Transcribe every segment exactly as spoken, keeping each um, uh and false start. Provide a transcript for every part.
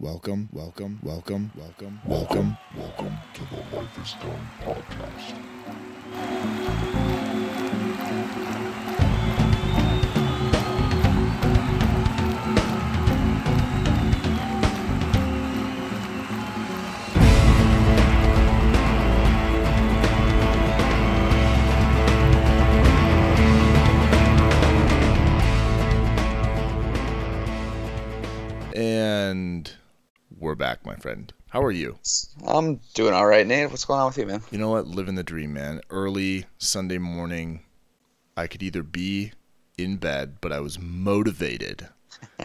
Welcome, welcome, welcome, welcome, welcome, welcome to the Life is Done Podcast. And we're back, my friend. How are you? I'm doing all right, Nate. What's going on with you, man? You know what? Living the dream, man. Early Sunday morning, I could either be in bed, but I was motivated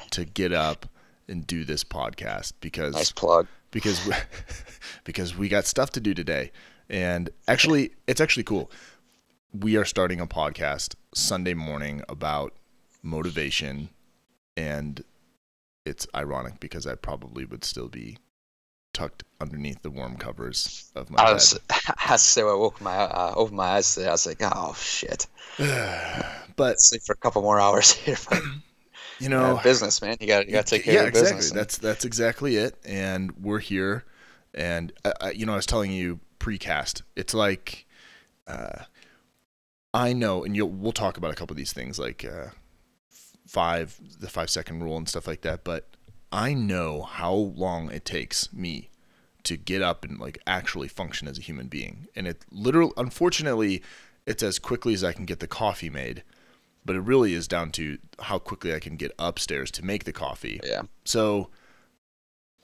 to get up and do this podcast because nice plug. Because we, because we got stuff to do today. And actually, it's actually cool. We are starting a podcast Sunday morning about motivation, and it's ironic because I probably would still be tucked underneath the warm covers of my I was, bed. I so I woke my uh, opened my eyes today. I was like, oh shit! But sleep for a couple more hours here. But, you know, yeah, business, man. You got you got to take care yeah, of your exactly. business. Yeah, exactly. That's that's exactly it. And we're here. And I, I, you know, I was telling you precast. It's like uh, I know, and you'll we'll talk about a couple of these things, like. Uh, five the five second rule and stuff like that, but I know how long it takes me to get up and like actually function as a human being, and it literally, unfortunately, it's as quickly as I can get the coffee made, but it really is down to how quickly I can get upstairs to make the coffee. Yeah. So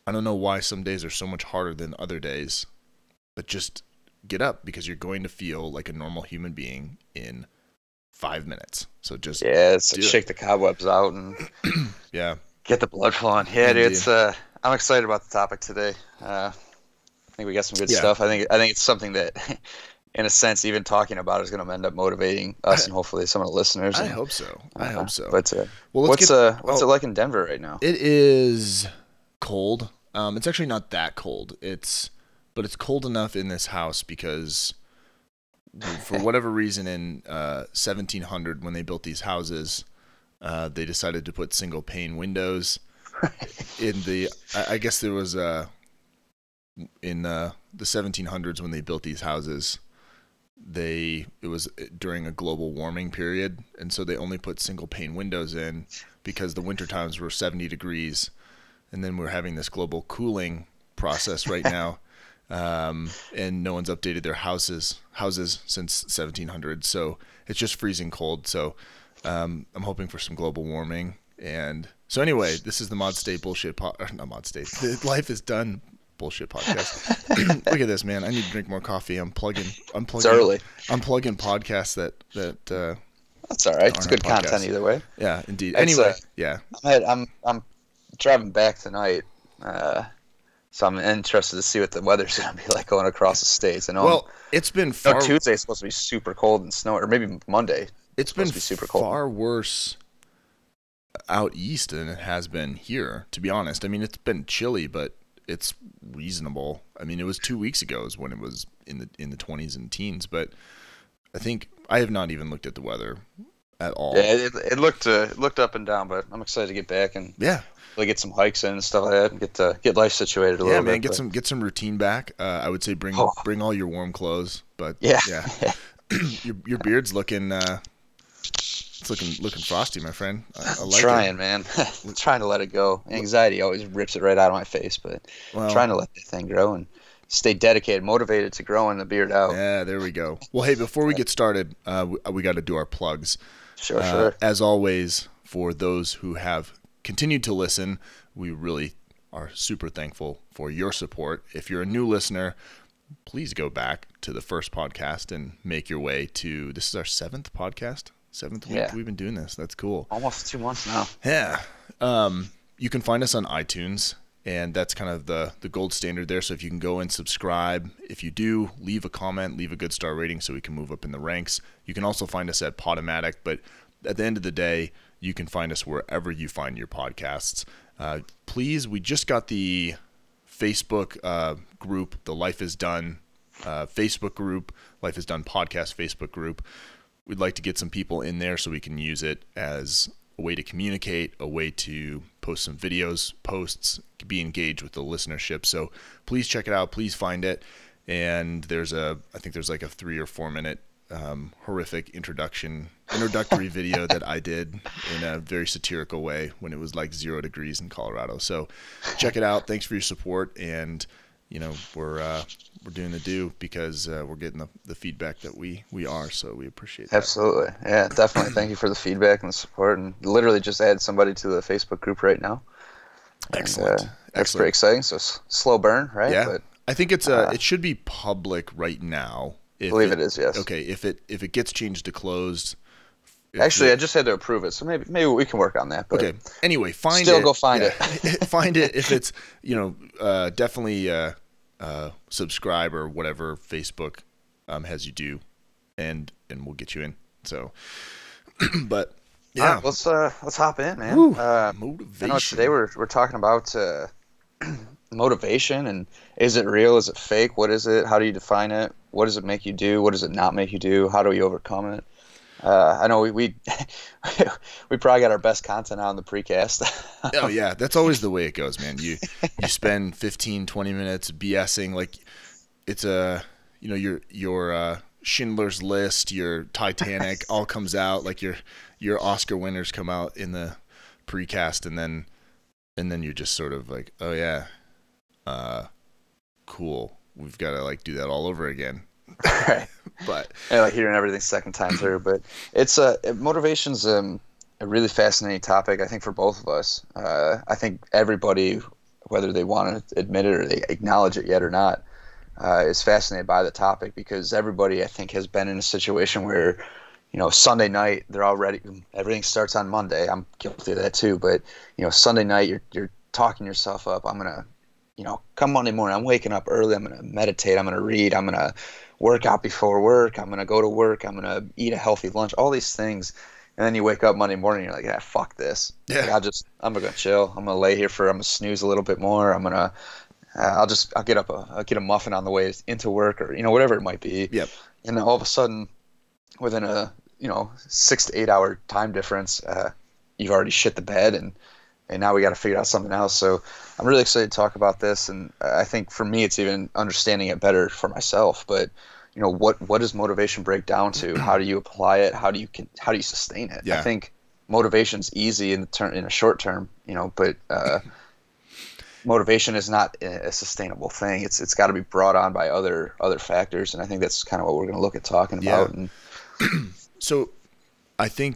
I don't know why some days are so much harder than other days, but just get up, because you're going to feel like a normal human being in five minutes. So just yeah, it's like shake it. The cobwebs out and yeah, get the blood flowing. Yeah, dude, it's uh, I'm excited about the topic today. Uh, I think we got some good yeah. stuff. I think I think it's something that, in a sense, even talking about it is going to end up motivating us I, and hopefully some of the listeners. I and, hope so. I uh, hope so. But uh, well, let's what's get, uh, what's oh, it like in Denver right now? It is cold. Um, it's actually not that cold. It's but it's cold enough in this house because. For whatever reason, in uh, seventeen hundred, when they built these houses, uh, they decided to put single pane windows. In the, I guess there was a in uh, the seventeen hundreds when they built these houses, they it was during a global warming period, and so they only put single pane windows in because the winter times were seventy degrees, and then we're having this global cooling process right now. Um, and no one's updated their houses, houses since seventeen hundred. So it's just freezing cold. So, um, I'm hoping for some global warming. And so anyway, this is the Mod State bullshit po- or not Mod State. The Life is Done bullshit podcast. Look at this, man. I need to drink more coffee. I'm plugging, I'm plugging, it's early. I'm plugging podcasts that, that, uh, that's all right. It's good podcasts. Content either way. Yeah, indeed. It's anyway. A, yeah. I'm, at, I'm, I'm driving back tonight. Uh, So I'm interested to see what the weather's going to be like going across the states. I know well, I'm, it's been far no, Tuesday's supposed to be super cold and snow, or maybe Monday. It's, it's been be super cold. Far worse out east than it has been here, to be honest. I mean, it's been chilly, but it's reasonable. I mean, it was two weeks ago is when it was in the in the twenties and teens, but I think I have not even looked at the weather at all. Yeah, it, it looked uh, it looked up and down, but I'm excited to get back and yeah. Like get some hikes in and stuff like that, and get uh, get life situated a yeah, little man, bit. Yeah, man, get but... some get some routine back. Uh, I would say bring oh. bring all your warm clothes, but yeah, yeah. your your beard's looking uh, it's looking looking frosty, my friend. I, I like trying, it. man, trying to let it go. Anxiety always rips it right out of my face, but well, trying to let that thing grow and stay dedicated, motivated to growing the beard out. Yeah, there we go. Well, hey, before we get started, uh, we, we got to do our plugs. Sure, uh, sure. As always, for those who have continued to listen, we really are super thankful for your support. If you're a new listener, please go back to the first podcast and make your way to, this is our seventh podcast, seventh week yeah. we've been doing this. That's cool. Almost two months now. Yeah. Um, you can find us on iTunes, and that's kind of the, the gold standard there. So if you can go and subscribe, if you do, leave a comment, leave a good star rating so we can move up in the ranks. You can also find us at Podomatic, but at the end of the day, you can find us wherever you find your podcasts. Uh, please, we just got the Facebook uh, group, the Life is Done uh, Facebook group, Life is Done Podcast Facebook group. We'd like to get some people in there so we can use it as a way to communicate, a way to post some videos, posts, be engaged with the listenership. So please check it out. Please find it. And there's a, I think there's like a three or four minute um, horrific introduction, introductory video that I did in a very satirical way when it was like zero degrees in Colorado. So check it out. Thanks for your support. And, you know, we're, uh, we're doing the do because uh, we're getting the, the feedback that we, we are. So we appreciate that. Absolutely. Yeah, definitely. Thank you for the feedback and the support, and literally just add somebody to the Facebook group right now. Excellent. And, uh, Excellent. That's pretty exciting. So s- slow burn, right? Yeah. But, I think it's uh, uh, it should be public right now. I believe it, it is, yes. Okay, if it if it gets changed to closed. Actually, I just had to approve it, so maybe maybe we can work on that. But okay. Anyway, find still it. Still go find yeah. it. Find it if it's, you know, uh, definitely uh, uh, subscribe or whatever Facebook um, has you do, and and we'll get you in. So, but yeah, right, let's uh, let's hop in, man. Woo, uh, motivation. I know today we're we're talking about. Uh, motivation, and is it real, is it fake, what is it, how do you define it, what does it make you do, what does it not make you do, how do we overcome it? uh I know we we, we probably got our best content out in the precast. Oh yeah, that's always the way it goes, man. You you spend fifteen twenty minutes BSing like it's a, you know, your your uh Schindler's List, your Titanic all comes out, like your your Oscar winners come out in the precast, and then and then you're just sort of like, oh yeah, Uh, cool. We've got to like do that all over again. Right. But yeah, like hearing everything second time through. But it's a uh, motivation's um, a really fascinating topic, I think, for both of us. Uh, I think everybody, whether they want to admit it or they acknowledge it yet or not, uh, is fascinated by the topic, because everybody, I think, has been in a situation where, you know, Sunday night they're already, everything starts on Monday. I'm guilty of that too. But you know, Sunday night you're you're talking yourself up. I'm gonna You know, come Monday morning, I'm waking up early, I'm going to meditate, I'm going to read, I'm going to work out before work, I'm going to go to work, I'm going to eat a healthy lunch, all these things. And then you wake up Monday morning, you're like, yeah, fuck this. Yeah. Like, I'll just, I'm going to chill. I'm going to lay here for, I'm going to snooze a little bit more. I'm going to, uh, I'll just, I'll get up, a, I'll get a muffin on the way into work, or, you know, whatever it might be. Yep. And then all of a sudden, within a, you know, six to eight hour time difference, uh, you've already shit the bed, and And now we got to figure out something else. So I'm really excited to talk about this. And I think for me, it's even understanding it better for myself. But, you know, what what does motivation break down to? How do you apply it? How do you how do you sustain it? Yeah. I think motivation's easy in the ter- in a short term, you know, but uh, motivation is not a sustainable thing. It's it's got to be brought on by other other factors. And I think that's kind of what we're going to look at talking about. Yeah. And so I think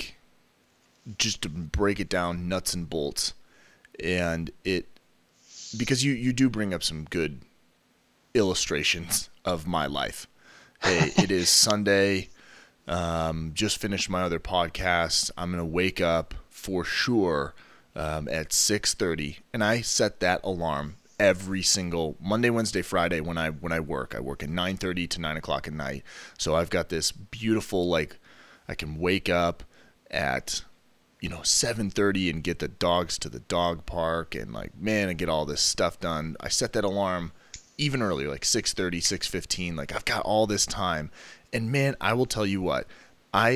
just to break it down nuts and bolts. And it, because you, you do bring up some good illustrations of my life. Hey, it is Sunday. Um, just finished my other podcast. I'm going to wake up for sure um, at six thirty. And I set that alarm every single Monday, Wednesday, Friday when I, when I work. I work at nine thirty to nine o'clock at night. So I've got this beautiful, like, I can wake up at, you know, seven thirty and get the dogs to the dog park, and like, man, I get all this stuff done. I set that alarm even earlier, like six thirty, six fifteen. Like, I've got all this time. And man, I will tell you what, I,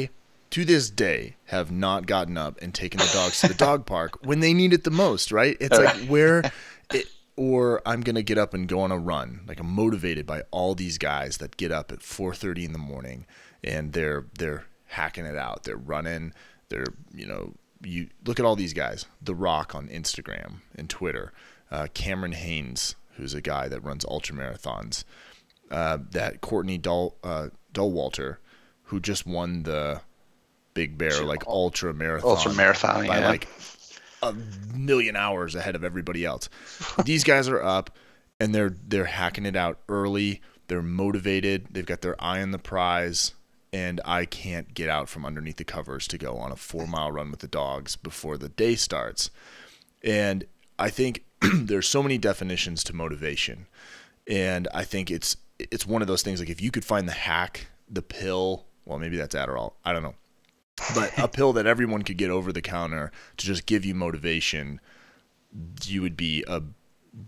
to this day, have not gotten up and taken the dogs to the dog park when they need it the most, right? It's like where it, or I'm going to get up and go on a run. Like, I'm motivated by all these guys that get up at four thirty in the morning and they're, they're hacking it out. They're running. They're, you know, you look at all these guys, The Rock on Instagram and Twitter, uh, Cameron Haynes, who's a guy that runs ultra marathons, uh, that Courtney Dull, uh, Dull Walter, who just won the Big Bear, like ultra marathon, ultra marathon by yeah. like a million hours ahead of everybody else. These guys are up and they're, they're hacking it out early. They're motivated. They've got their eye on the prize. And I can't get out from underneath the covers to go on a four mile run with the dogs before the day starts. And I think there's so many definitions to motivation. And I think it's, it's one of those things, like if you could find the hack, the pill, well, maybe that's Adderall, I don't know, but a pill that everyone could get over the counter to just give you motivation, you would be a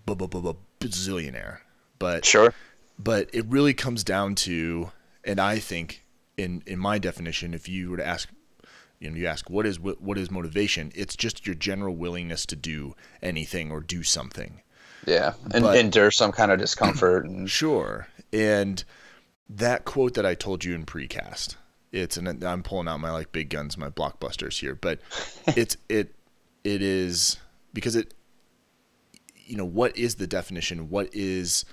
bazillionaire. But sure. But it really comes down to, and I think, In in my definition, if you were to ask you know, you ask what is what is motivation? It's just your general willingness to do anything or do something. Yeah, and but, endure some kind of discomfort. And... Sure. And that quote that I told you in precast, it's and I'm pulling out my like big guns, my blockbusters here, but it's it it is because it, you know, what is the definition? What is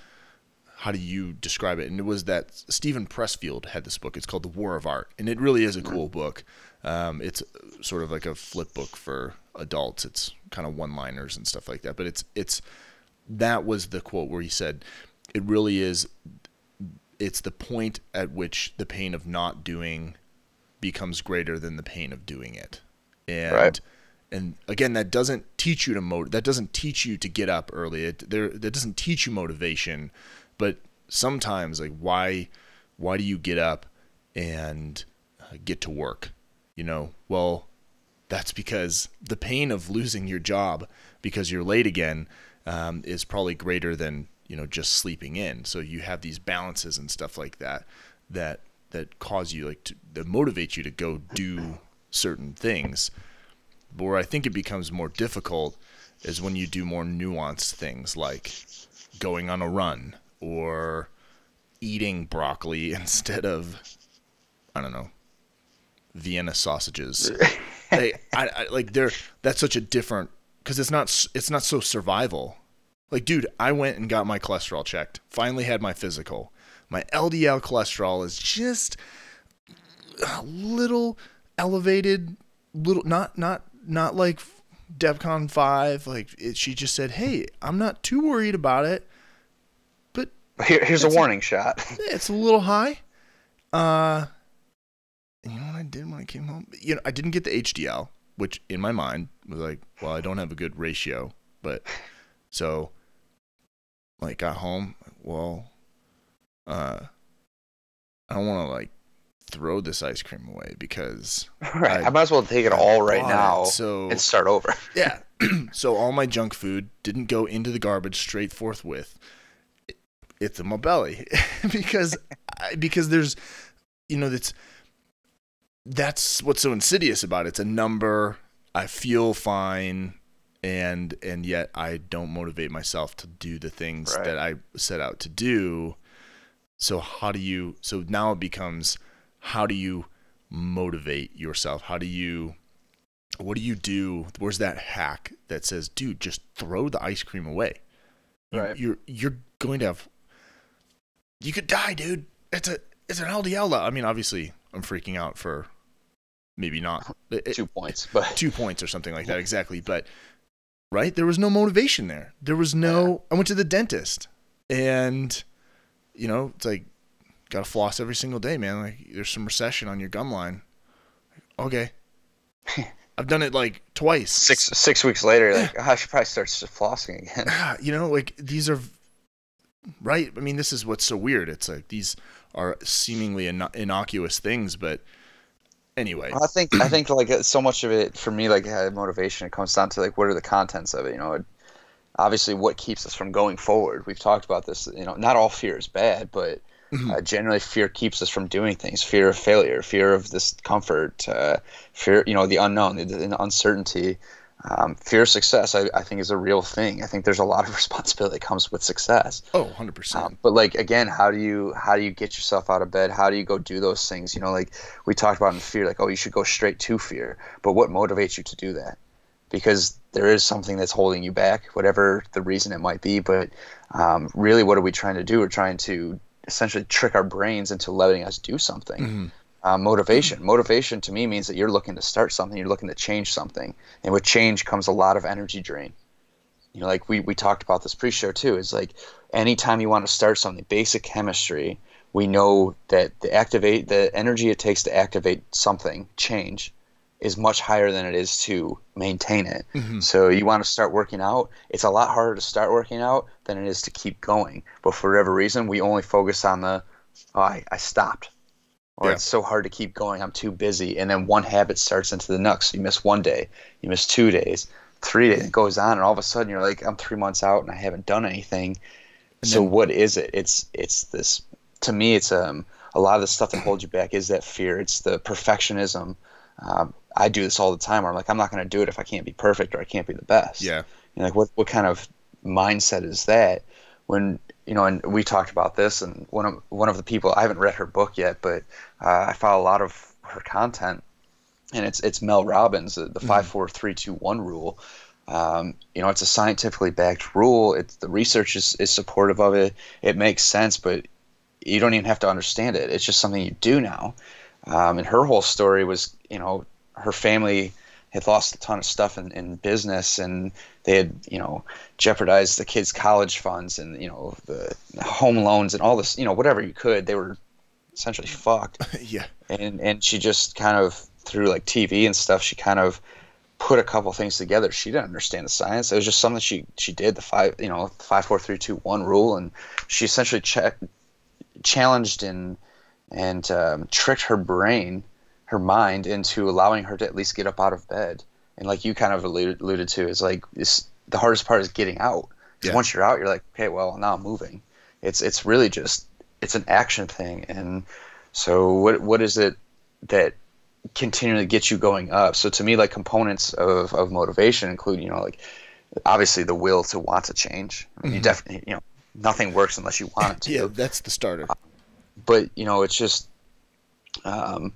how do you describe it? And it was that Stephen Pressfield had this book. It's called The War of Art, and it really is a cool book. Um, it's sort of like a flip book for adults. It's kind of one-liners and stuff like that. But it's it's that was the quote where he said, "It really is. It's the point at which the pain of not doing becomes greater than the pain of doing it." And right. And again, that doesn't teach you to motiv- That doesn't teach you to get up early. It there that doesn't teach you motivation. But sometimes, like, why, why do you get up and get to work? You know, well, that's because the pain of losing your job because you're late again um, is probably greater than, you know, just sleeping in. So you have these balances and stuff like that that that cause you, like, to, that motivate you to go do certain things. But where I think it becomes more difficult is when you do more nuanced things like going on a run, or eating broccoli instead of, I don't know, Vienna sausages. they, I, I, like they're that's such a different, because it's not it's not so survival. Like, dude, I went and got my cholesterol checked. Finally had my physical. My L D L cholesterol is just a little elevated, little not not not like DEFCON five. Like it, she just said, "Hey, I'm not too worried about it. Here, here's it's a warning a, shot. It's a little high." Uh, you know what I did when I came home? You know, I didn't get the H D L, which in my mind was like, well, I don't have a good ratio. But so, like, got home. Well, uh, I don't want to like throw this ice cream away because right. I, I might as well take it all right now it, so, and start over. Yeah. So all my junk food didn't go into the garbage straight forthwith. It's in my belly because, I, because there's, you know, that's, that's what's so insidious about it. It's a number. I feel fine. And, and yet I don't motivate myself to do the things right. that I set out to do. So how do you, so now it becomes, how do you motivate yourself? How do you, what do you do? Where's that hack that says, dude, just throw the ice cream away? Right. You're, you're going to have, you could die, dude. It's a it's an L D L. I mean, obviously, I'm freaking out for maybe not it, two points, but two points or something like that. Exactly, but right, there was no motivation there. There was no. I went to the dentist, and you know, it's like gotta floss every single day, man. Like there's some recession on your gum line. Okay, I've done it like twice. Six six weeks later, like oh, I should probably start flossing again. You know, like these are. Right. I mean, this is what's so weird. It's like these are seemingly in- innocuous things, but anyway. I think I think like so much of it for me, like motivation, it comes down to like what are the contents of it. You know, it, obviously, what keeps us from going forward. We've talked about this. You know, not all fear is bad, but mm-hmm. uh, generally, fear keeps us from doing things. Fear of failure, fear of discomfort, uh, fear. You know, the unknown, the, the uncertainty. Um, fear of success, I, I think, is a real thing. I think there's a lot of responsibility that comes with success. Oh, one hundred percent. Um, but like again, how do you how do you get yourself out of bed? How do you go do those things? You know, like we talked about in fear, like oh, you should go straight to fear. But what motivates you to do that? Because there is something that's holding you back, whatever the reason it might be. But um, really, what are we trying to do? We're trying to essentially trick our brains into letting us do something. Mm-hmm. Uh, motivation. Motivation to me means that you're looking to start something, you're looking to change something. And with change comes a lot of energy drain. You know, like we, we talked about this pre-show too, is like anytime you want to start something, basic chemistry, we know that the activate the energy it takes to activate something, change, is much higher than it is to maintain it. Mm-hmm. So you want to start working out, it's a lot harder to start working out than it is to keep going. But for whatever reason, we only focus on the, oh, I, I stopped. Or yeah. It's so hard to keep going, I'm too busy. And then one habit starts into the next. So you miss one day, you miss two days, three days. It goes on, and all of a sudden you're like, I'm three months out and I haven't done anything. And so then, what is it? It's it's this. To me, it's um a lot of the stuff that holds you back is that fear. It's the perfectionism. Um, I do this all the time where I'm like, I'm not going to do it if I can't be perfect or I can't be the best. Yeah. You know, like what, what kind of mindset is that when, you know, and we talked about this and one of, one of the people, I haven't read her book yet, but uh, I follow a lot of her content and it's, it's Mel Robbins, the, the mm-hmm. five, four, three, two, one rule. Um, you know, it's a scientifically backed rule. It's the research is, is supportive of it. It makes sense, but you don't even have to understand it. It's just something you do now. Um, and her whole story was, you know, her family had lost a ton of stuff in, in business and they had, you know, jeopardized the kids' college funds and, you know, the home loans and all this, you know, whatever you could, they were essentially fucked. Yeah. And, and she just kind of through like T V and stuff, she kind of put a couple things together. She didn't understand the science. It was just something she, she did the five, you know, five, four, three, two, one rule. And she essentially checked, challenged and, and, um, tricked her brain, her mind into allowing her to at least get up out of bed. And like you kind of alluded, alluded to is like it's, the hardest part is getting out. Yeah. Once you're out, you're like, okay, well now I'm moving. It's, it's really just, it's an action thing. And so what, what is it that continually gets you going up? So to me, like components of, of motivation include, you know, like obviously the will to want to change. I mean, mm-hmm. you definitely, you know, nothing works unless you want it to. Yeah. That's the starter. Uh, but you know, it's just, um,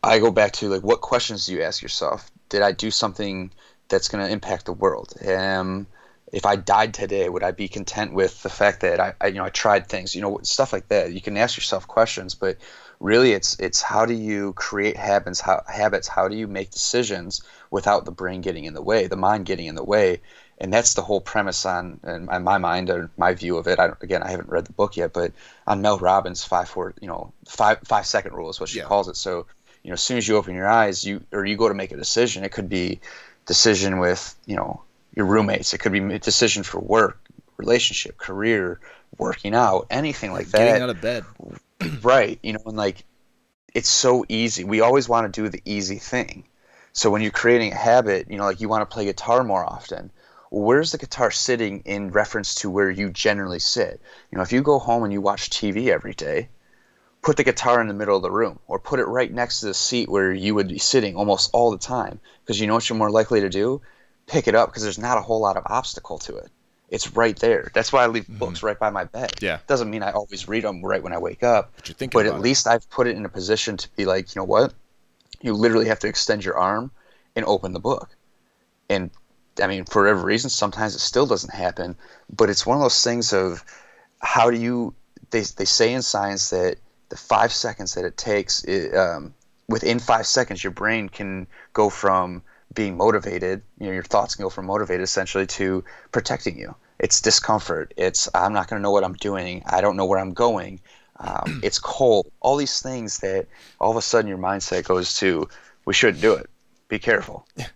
I go back to like, what questions do you ask yourself? Did I do something that's going to impact the world? Um, if I died today, would I be content with the fact that I, I, you know, I tried things, you know, stuff like that. You can ask yourself questions, but really it's, it's how do you create habits, how habits, how do you make decisions without the brain getting in the way, the mind getting in the way. And that's the whole premise on, in my mind, or my view of it. I don't, again, I haven't read the book yet, but on Mel Robbins, five, four, you know, five, five second rule is what she yeah. calls it. So, you know, as soon as you open your eyes, you or you go to make a decision. It could be decision with, you know, your roommates. It could be a decision for work, relationship, career, working out, anything like that. Getting out of bed. Right. You know, and like it's so easy. We always want to do the easy thing. So when you're creating a habit, you know, like you want to play guitar more often. Where's the guitar sitting in reference to where you generally sit? You know, if you go home and you watch T V every day, put the guitar in the middle of the room or put it right next to the seat where you would be sitting almost all the time, because you know what you're more likely to do? Pick it up, because there's not a whole lot of obstacle to it. It's right there. That's why I leave mm-hmm. books right by my bed. Yeah. Doesn't mean I always read them right when I wake up, but, you're thinking but about at it. Least I've put it in a position to be like, you know what? You literally have to extend your arm and open the book. And I mean, for whatever reason, sometimes it still doesn't happen, but it's one of those things of how do you, they, they say in science that the five seconds that it takes, it, um, within five seconds, your brain can go from being motivated, you know, your thoughts can go from motivated essentially to protecting you. It's discomfort. It's, I'm not going to know what I'm doing. I don't know where I'm going. Um, it's cold. All these things that all of a sudden your mindset goes to, we shouldn't do it. Be careful. Yeah.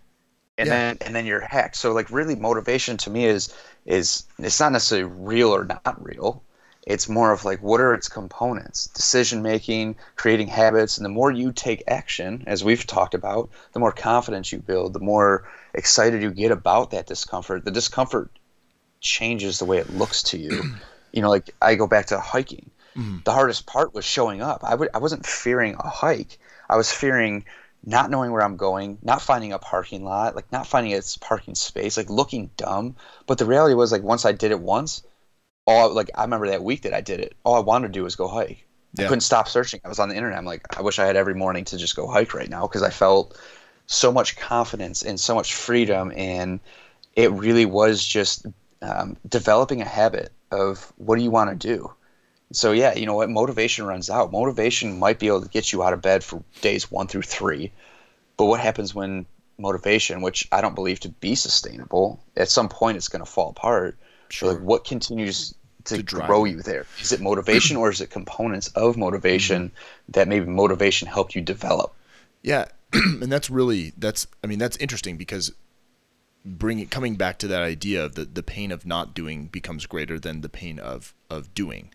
And yeah. then, and then you're hacked. So like really motivation to me is, is it's not necessarily real or not real. It's more of like, what are its components? Decision-making, creating habits. And the more you take action, as we've talked about, the more confidence you build, the more excited you get about that discomfort. The discomfort changes the way it looks to you. You know, like I go back to hiking. Mm-hmm. The hardest part was showing up. I would, I wasn't fearing a hike. I was fearing not knowing where I'm going, not finding a parking lot, like not finding a parking space, like looking dumb. But the reality was like once I did it once, All like I remember that week that I did it, all I wanted to do was go hike. Yeah. I couldn't stop searching. I was on the internet. I'm like, I wish I had every morning to just go hike right now, because I felt so much confidence and so much freedom. And it really was just um, developing a habit of what do you want to do? So yeah, you know what? Motivation runs out. Motivation might be able to get you out of bed for days one through three. But what happens when motivation, which I don't believe to be sustainable, at some point it's going to fall apart. Sure. Like what continues to, to grow you there? Is it motivation or is it components of motivation mm-hmm. that maybe motivation helped you develop? Yeah. And that's really, that's, I mean, that's interesting, because bringing, coming back to that idea of the, the pain of not doing becomes greater than the pain of, of doing.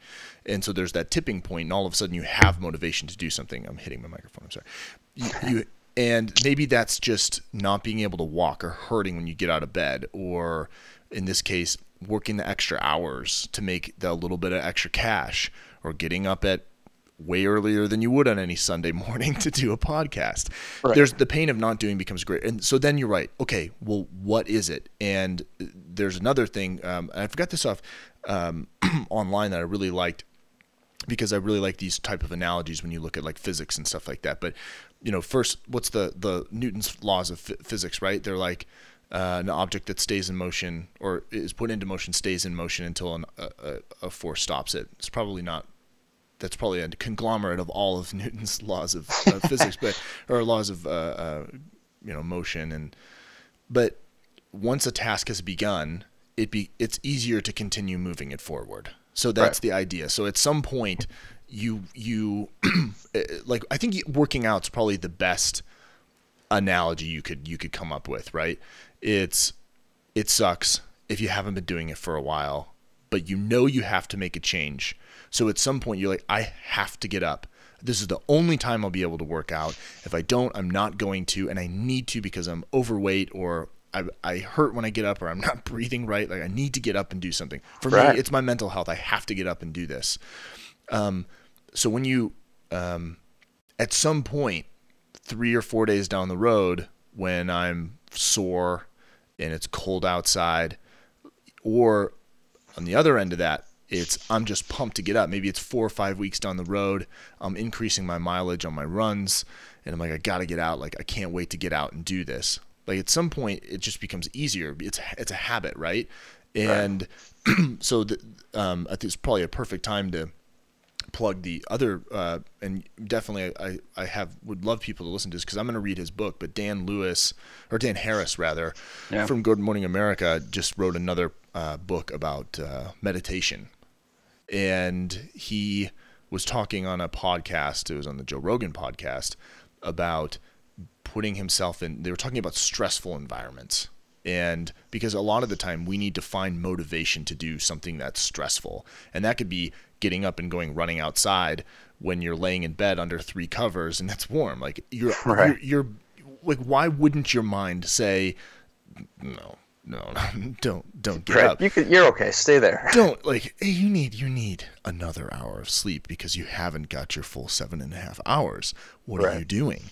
And so there's that tipping point and all of a sudden you have motivation to do something. I'm hitting my microphone. I'm sorry. You, you and maybe that's just not being able to walk or hurting when you get out of bed, or in this case, working the extra hours to make the little bit of extra cash, or getting up at way earlier than you would on any Sunday morning to do a podcast. Right. There's the pain of not doing becomes great. And so then you're right. Okay, well, what is it? And there's another thing. Um, and I forgot this off um, online that I really liked, because I really like these type of analogies when you look at like physics and stuff like that. But, you know, first, what's the, the Newton's laws of f- physics, right? They're like, Uh, an object that stays in motion or is put into motion stays in motion until an, a, a, a force stops it. It's probably not, that's probably a conglomerate of all of Newton's laws of, of physics, but, or laws of, uh, uh, you know, motion. And, but once a task has begun, it be, it's easier to continue moving it forward. So that's right. The idea. So at some point you, you like, I think working out is probably the best analogy you could, you could come up with, right? It's, it sucks if you haven't been doing it for a while, but you know you have to make a change. So at some point you're like, I have to get up. This is the only time I'll be able to work out. If I don't, I'm not going to, and I need to because I'm overweight or I, I hurt when I get up or I'm not breathing right. Like I need to get up and do something. For right. me, it's my mental health. I have to get up and do this. Um, so when you, um, at some point, three or four days down the road, when I'm sore and it's cold outside, or on the other end of that, it's I'm just pumped to get up. Maybe it's four or five weeks down the road. I'm increasing my mileage on my runs and I'm like, I gotta get out. Like, I can't wait to get out and do this. Like at some point it just becomes easier. It's, it's a habit, right? And right. so the, um, I think it's probably a perfect time to plug the other, uh, and definitely I, I have, would love people to listen to this because I'm going to read his book, but Dan Lewis or Dan Harris rather yeah. from Good Morning America just wrote another uh, book about uh, meditation. And he was talking on a podcast, it was on the Joe Rogan podcast, about putting himself in, they were talking about stressful environments. And because a lot of the time we need to find motivation to do something that's stressful. And that could be getting up and going running outside when you're laying in bed under three covers and it's warm. Like you're, right. you're, you're like, why wouldn't your mind say, no, no, no don't, don't get right. up. You could, you're okay. Stay there. Don't like, hey, you need, you need another hour of sleep because you haven't got your full seven and a half hours. What right. are you doing?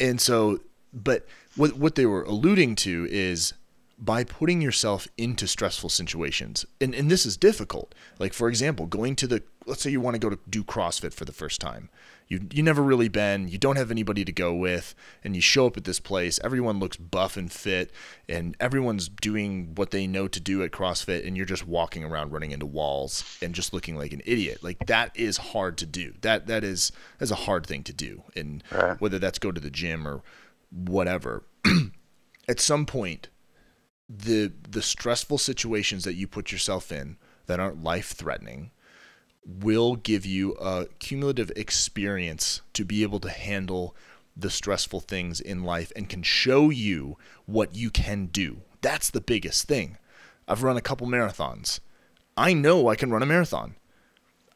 And so, but what what they were alluding to is, by putting yourself into stressful situations. And and this is difficult. Like for example, going to the, let's say you want to go to do CrossFit for the first time. You you never really been, you don't have anybody to go with, and you show up at this place, everyone looks buff and fit and everyone's doing what they know to do at CrossFit, and you're just walking around running into walls and just looking like an idiot. Like that is hard to do. That that is that's a hard thing to do. And yeah. whether that's go to the gym or whatever, at some point the the stressful situations that you put yourself in that aren't life-threatening will give you a cumulative experience to be able to handle the stressful things in life and can show you what you can do. That's the biggest thing. I've run a couple marathons. I know I can run a marathon.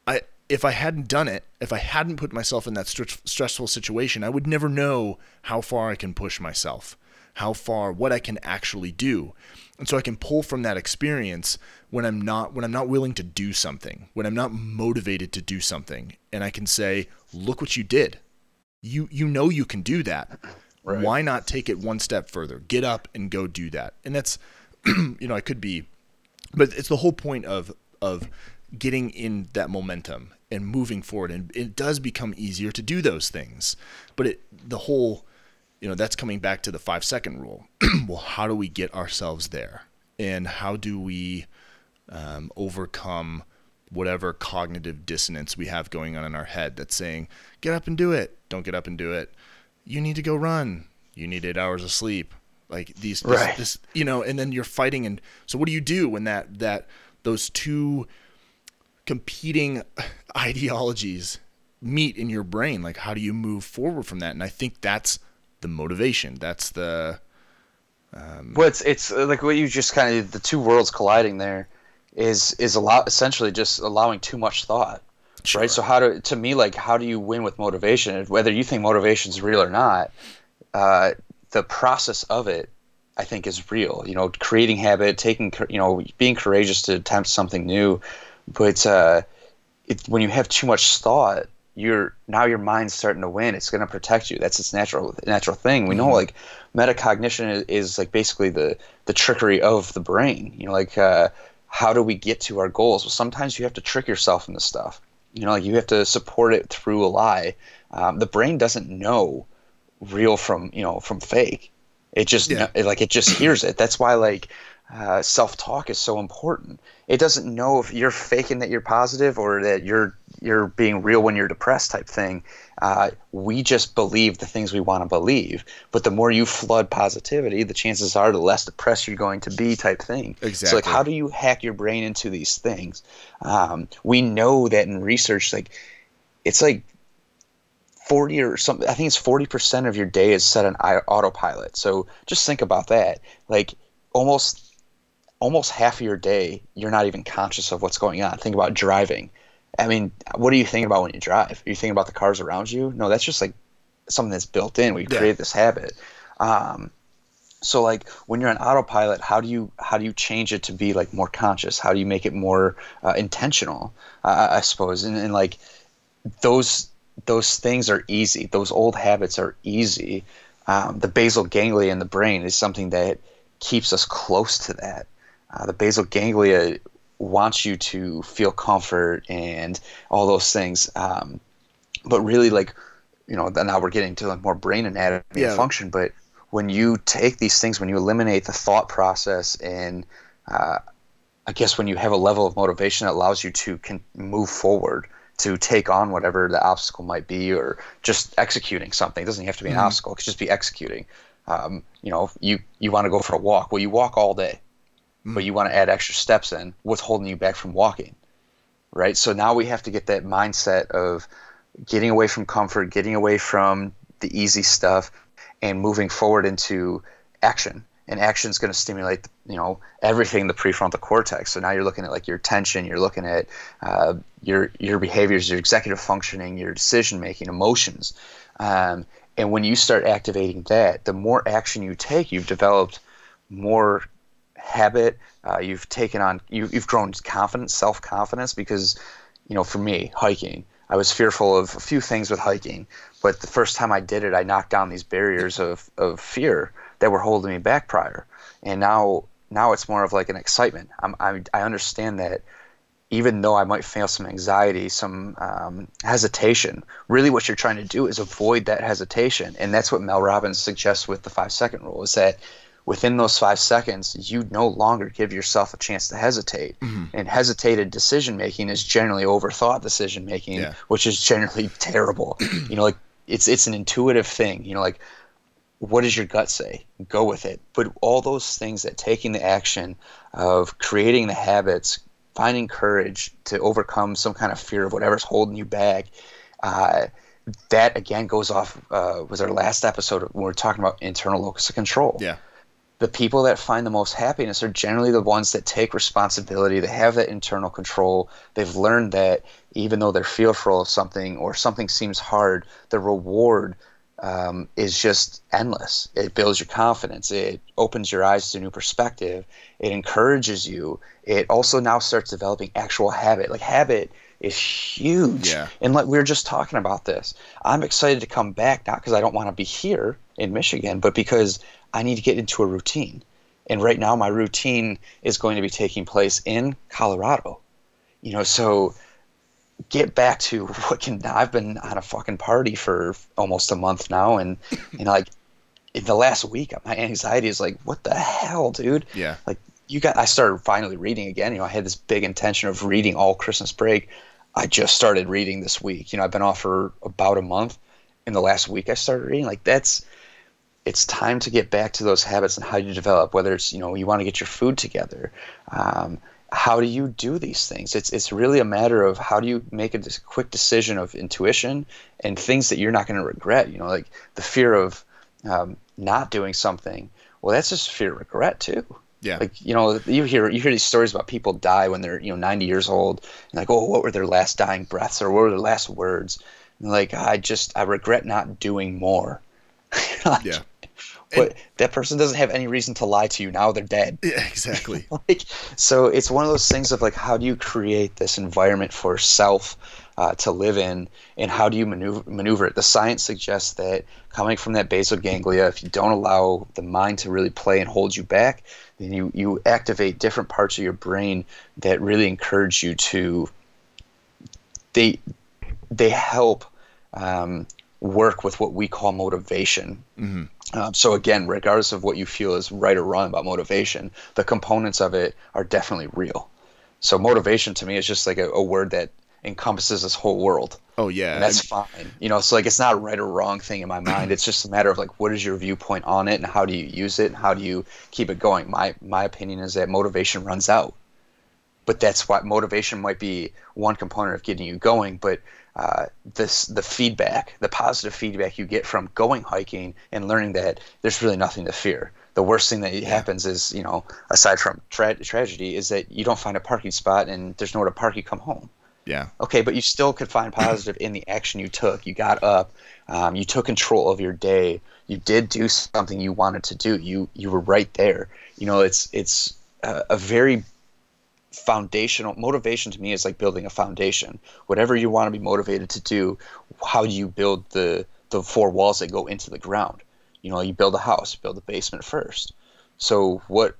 I if I hadn't done it, if I hadn't put myself in that st- stressful situation, I would never know how far I can push myself. How far, what I can actually do. And so I can pull from that experience when I'm not, when I'm not willing to do something, when I'm not motivated to do something. And I can say, look what you did. You, you know, you can do that. Right. Why not take it one step further, get up and go do that. And that's, you know, I could be, but it's the whole point of, of getting in that momentum and moving forward. And it does become easier to do those things, but it, the whole, you know, that's coming back to the five second rule. Well, how do we get ourselves there? And how do we um, overcome whatever cognitive dissonance we have going on in our head that's saying, get up and do it. Don't get up and do it. You need to go run. You need eight hours of sleep. Like these, this, right. this, you know, and then you're fighting. And so what do you do when that, that those two competing ideologies meet in your brain? Like, how do you move forward from that? And I think that's the motivation. That's the um well it's it's like what you just kind of, the two worlds colliding there is is a lot, essentially just allowing too much thought. Sure. Right, so how do to me like how do you win with motivation, whether you think motivation is real or not? Uh the process of it I think is real, you know, creating habit, taking, you know, being courageous to attempt something new. But uh it, when you have too much thought, you're now your mind's starting to win. It's going to protect you. That's its natural natural thing. We know mm-hmm. like metacognition is, is like basically the the trickery of the brain. You know, like uh, how do we get to our goals? Well, sometimes you have to trick yourself into stuff. You know, like you have to support it through a lie. Um, the brain doesn't know real from you know from fake. It just yeah. it, like it just hears it. That's why like uh, self-talk is so important. It doesn't know if you're faking that you're positive or that you're you're being real when you're depressed type thing. Uh, we just believe the things we want to believe. But the more you flood positivity, the chances are the less depressed you're going to be type thing. Exactly. So like, how do you hack your brain into these things? Um, we know that in research, like it's like forty or something. I think it's forty percent of your day is set on autopilot. So just think about that. Like almost. Almost half of your day, you're not even conscious of what's going on. Think about driving. I mean, what do you think about when you drive? Are you thinking about the cars around you? No, that's just like something that's built in. We create yeah. this habit. Um, so like when you're on autopilot, how do you how do you change it to be like more conscious? How do you make it more uh, intentional? Uh, I suppose. And, and like those those things are easy. Those old habits are easy. Um, the basal ganglia in the brain is something that keeps us close to that. Uh, the basal ganglia wants you to feel comfort and all those things. Um, but really, like, you know, now we're getting to like more brain anatomy yeah. and function. But when you take these things, when you eliminate the thought process and uh, I guess when you have a level of motivation that allows you to can move forward, to take on whatever the obstacle might be or just executing something. It doesn't have to be an mm-hmm. obstacle. It could just be executing. Um, you know, you, you want to go for a walk. Well, you walk all day. But you want to add extra steps in, what's holding you back from walking, right? So now we have to get that mindset of getting away from comfort, getting away from the easy stuff, and moving forward into action. And action is going to stimulate, you know, everything in the prefrontal cortex. So now you're looking at like your attention, you're looking at uh, your your behaviors, your executive functioning, your decision making, emotions. Um, and when you start activating that, the more action you take, you've developed more habit, uh, you've taken on, you, you've grown confidence, self-confidence, because, you know, for me, hiking, I was fearful of a few things with hiking, but the first time I did it, I knocked down these barriers of, of fear that were holding me back prior. And now, now it's more of like an excitement. I'm, I, I understand that even though I might feel some anxiety, some um, hesitation, really what you're trying to do is avoid that hesitation. And that's what Mel Robbins suggests with the five second rule, is that within those five seconds, you no longer give yourself a chance to hesitate. Mm-hmm. And hesitated decision-making is generally overthought decision-making, yeah. which is generally terrible. You know, like it's it's an intuitive thing. You know, like what does your gut say? Go with it. But all those things that taking the action of creating the habits, finding courage to overcome some kind of fear of whatever's holding you back, uh, that again goes off uh, was our last episode when we were talking about internal locus of control. Yeah. The people that find the most happiness are generally the ones that take responsibility. They have that internal control. They've learned that even though they're fearful of something or something seems hard, the reward um, is just endless. It builds your confidence. It opens your eyes to a new perspective. It encourages you. It also now starts developing actual habit. Like habit is huge. Yeah. And like we were just talking about this. I'm excited to come back, not because I don't want to be here in Michigan, but because I need to get into a routine. And right now my routine is going to be taking place in Colorado. You know, so get back to what can I've been on a fucking party for almost a month now, and and like in the last week my anxiety is like, what the hell, dude? Yeah. Like you got I started finally reading again. You know, I had this big intention of reading all Christmas break. I just started reading this week. You know, I've been off for about a month. In the last week I started reading. Like that's it's time to get back to those habits and how you develop, whether it's, you know, you want to get your food together. Um, how do you do these things? It's it's really a matter of how do you make a quick decision of intuition and things that you're not going to regret, you know, like the fear of um, not doing something. Well, that's just fear of regret too. Yeah. Like, you know, you hear you hear these stories about people die when they're, you know, ninety years old and like, oh, what were their last dying breaths or what were their last words? And like, I just, I regret not doing more. Like, yeah. But and, that person doesn't have any reason to lie to you. Now they're dead. Yeah, exactly. Like, so it's one of those things of like, how do you create this environment for self uh, to live in, and how do you maneuver, maneuver it? The science suggests that coming from that basal ganglia, if you don't allow the mind to really play and hold you back, then you, you activate different parts of your brain that really encourage you to, they, they help um, work with what we call motivation. Mm-hmm. Um, so again, regardless of what you feel is right or wrong about motivation, the components of it are definitely real. So motivation to me is just like a, a word that encompasses this whole world. Oh yeah. And that's I'm... fine. You know, so like, it's not a right or wrong thing in my mind. It's just a matter of like, what is your viewpoint on it, and how do you use it, and how do you keep it going? My, my opinion is that motivation runs out, but that's why motivation might be one component of getting you going. But Uh, this the feedback, the positive feedback you get from going hiking and learning that there's really nothing to fear. The worst thing that yeah. happens is, you know, aside from tra- tragedy, is that you don't find a parking spot and there's nowhere to park. You come home. Yeah. Okay, but you still could find positive in the action you took. You got up. Um, you took control of your day. You did do something you wanted to do. You you were right there. You know, it's it's a, a very foundational motivation to me is like building a foundation. Whatever you want to be motivated to do, how do you build the the four walls that go into the ground? You know, you build a house, build a basement first. So what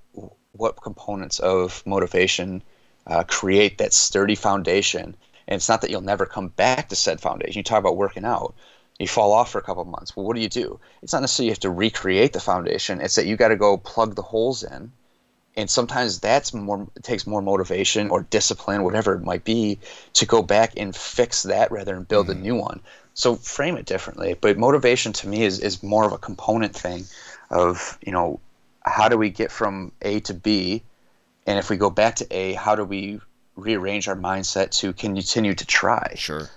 what components of motivation uh, create that sturdy foundation? And it's not that you'll never come back to said foundation. You talk about working out. You fall off for a couple of months. Well, what do you do? It's not necessarily you have to recreate the foundation. It's that you got to go plug the holes in. And sometimes that's more takes more motivation or discipline, whatever it might be, to go back and fix that rather than build mm-hmm. a new one. So frame it differently. But motivation to me is, is more of a component thing of, you know, how do we get from A to B? And if we go back to A, how do we rearrange our mindset to continue to try? Sure.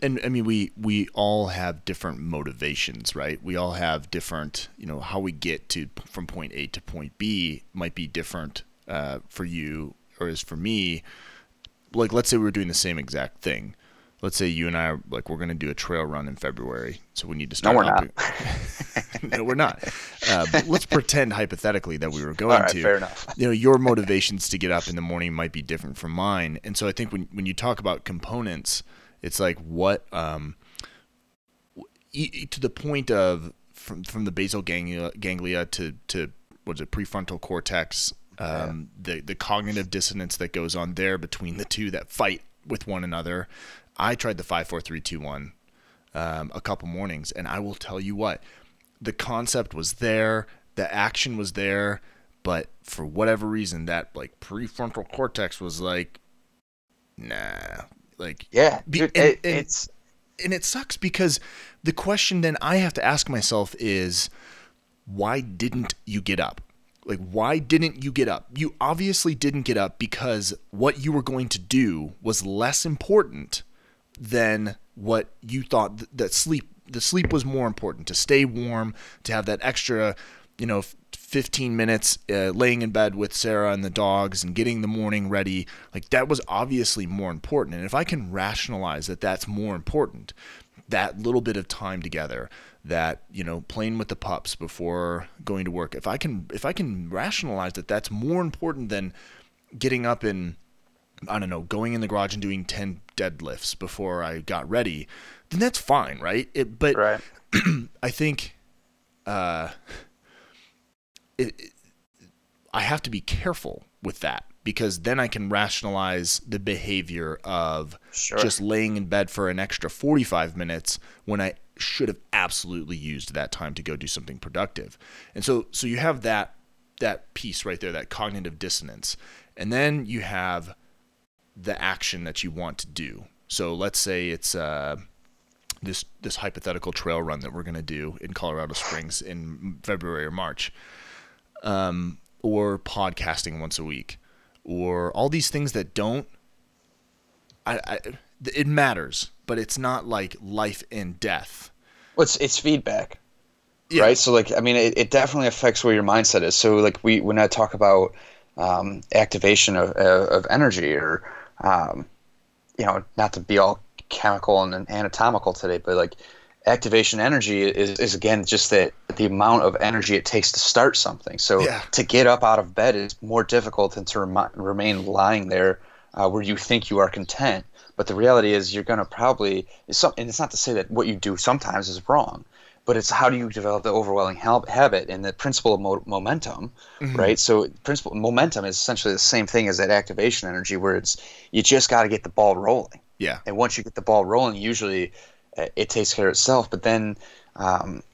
And I mean, we, we all have different motivations, right? We all have different, you know, how we get to from point A to point B might be different uh, for you or as for me. Like, let's say we were doing the same exact thing. Let's say you and I are like, we're going to do a trail run in February. So we need to start. No, we're not. No, we're not. Uh, but let's pretend hypothetically that we were going All right, to. Fair enough. You know, your motivations to get up in the morning might be different from mine. And so I think when, when you talk about components, it's like what, um, to the point of from from the basal ganglia, ganglia to to what's it, prefrontal cortex, um, yeah. the the cognitive dissonance that goes on there between the two that fight with one another. I tried the five, four, three, two, one, um, a couple mornings, and I will tell you what, the concept was there, the action was there, but for whatever reason, that like prefrontal cortex was like, nah. Like, yeah, dude, and, it, it's, and it sucks because the question then I have to ask myself is, why didn't you get up? Like, why didn't you get up? You obviously didn't get up because what you were going to do was less important than what you thought th- that sleep, the sleep was more important, to stay warm, to have that extra, you know, fifteen minutes uh, laying in bed with Sarah and the dogs and getting the morning ready. Like that was obviously more important. And if I can rationalize that that's more important, that little bit of time together, that, you know, playing with the pups before going to work, if I can, if I can rationalize that that's more important than getting up and, I don't know, going in the garage and doing ten deadlifts before I got ready, then that's fine. Right. It, but right. I think, uh, It, it, I have to be careful with that because then I can rationalize the behavior of sure. just laying in bed for an extra forty-five minutes when I should have absolutely used that time to go do something productive. And so, so you have that, that piece right there, that cognitive dissonance. And then you have the action that you want to do. So let's say it's, uh, this, this hypothetical trail run that we're going to do in Colorado Springs in February or March. Um, or podcasting once a week, or all these things that don't, I, I, it matters, but it's not like life and death. Well, it's, it's feedback, yeah. right? So like, I mean, it, it definitely affects where your mindset is. So like we, when I talk about, um, activation of, uh, of energy or, um, you know, not to be all chemical and anatomical today, but like activation energy is, is again, just that the amount of energy it takes to start something. So yeah. to get up out of bed is more difficult than to rem- remain lying there uh, where you think you are content. But the reality is you're going to probably – and it's not to say that what you do sometimes is wrong, but it's how do you develop the overwhelming habit and the principle of mo- momentum, mm-hmm. right? So principle momentum is essentially the same thing as that activation energy where it's you just got to get the ball rolling. Yeah. And once you get the ball rolling, usually it takes care of itself. But then um,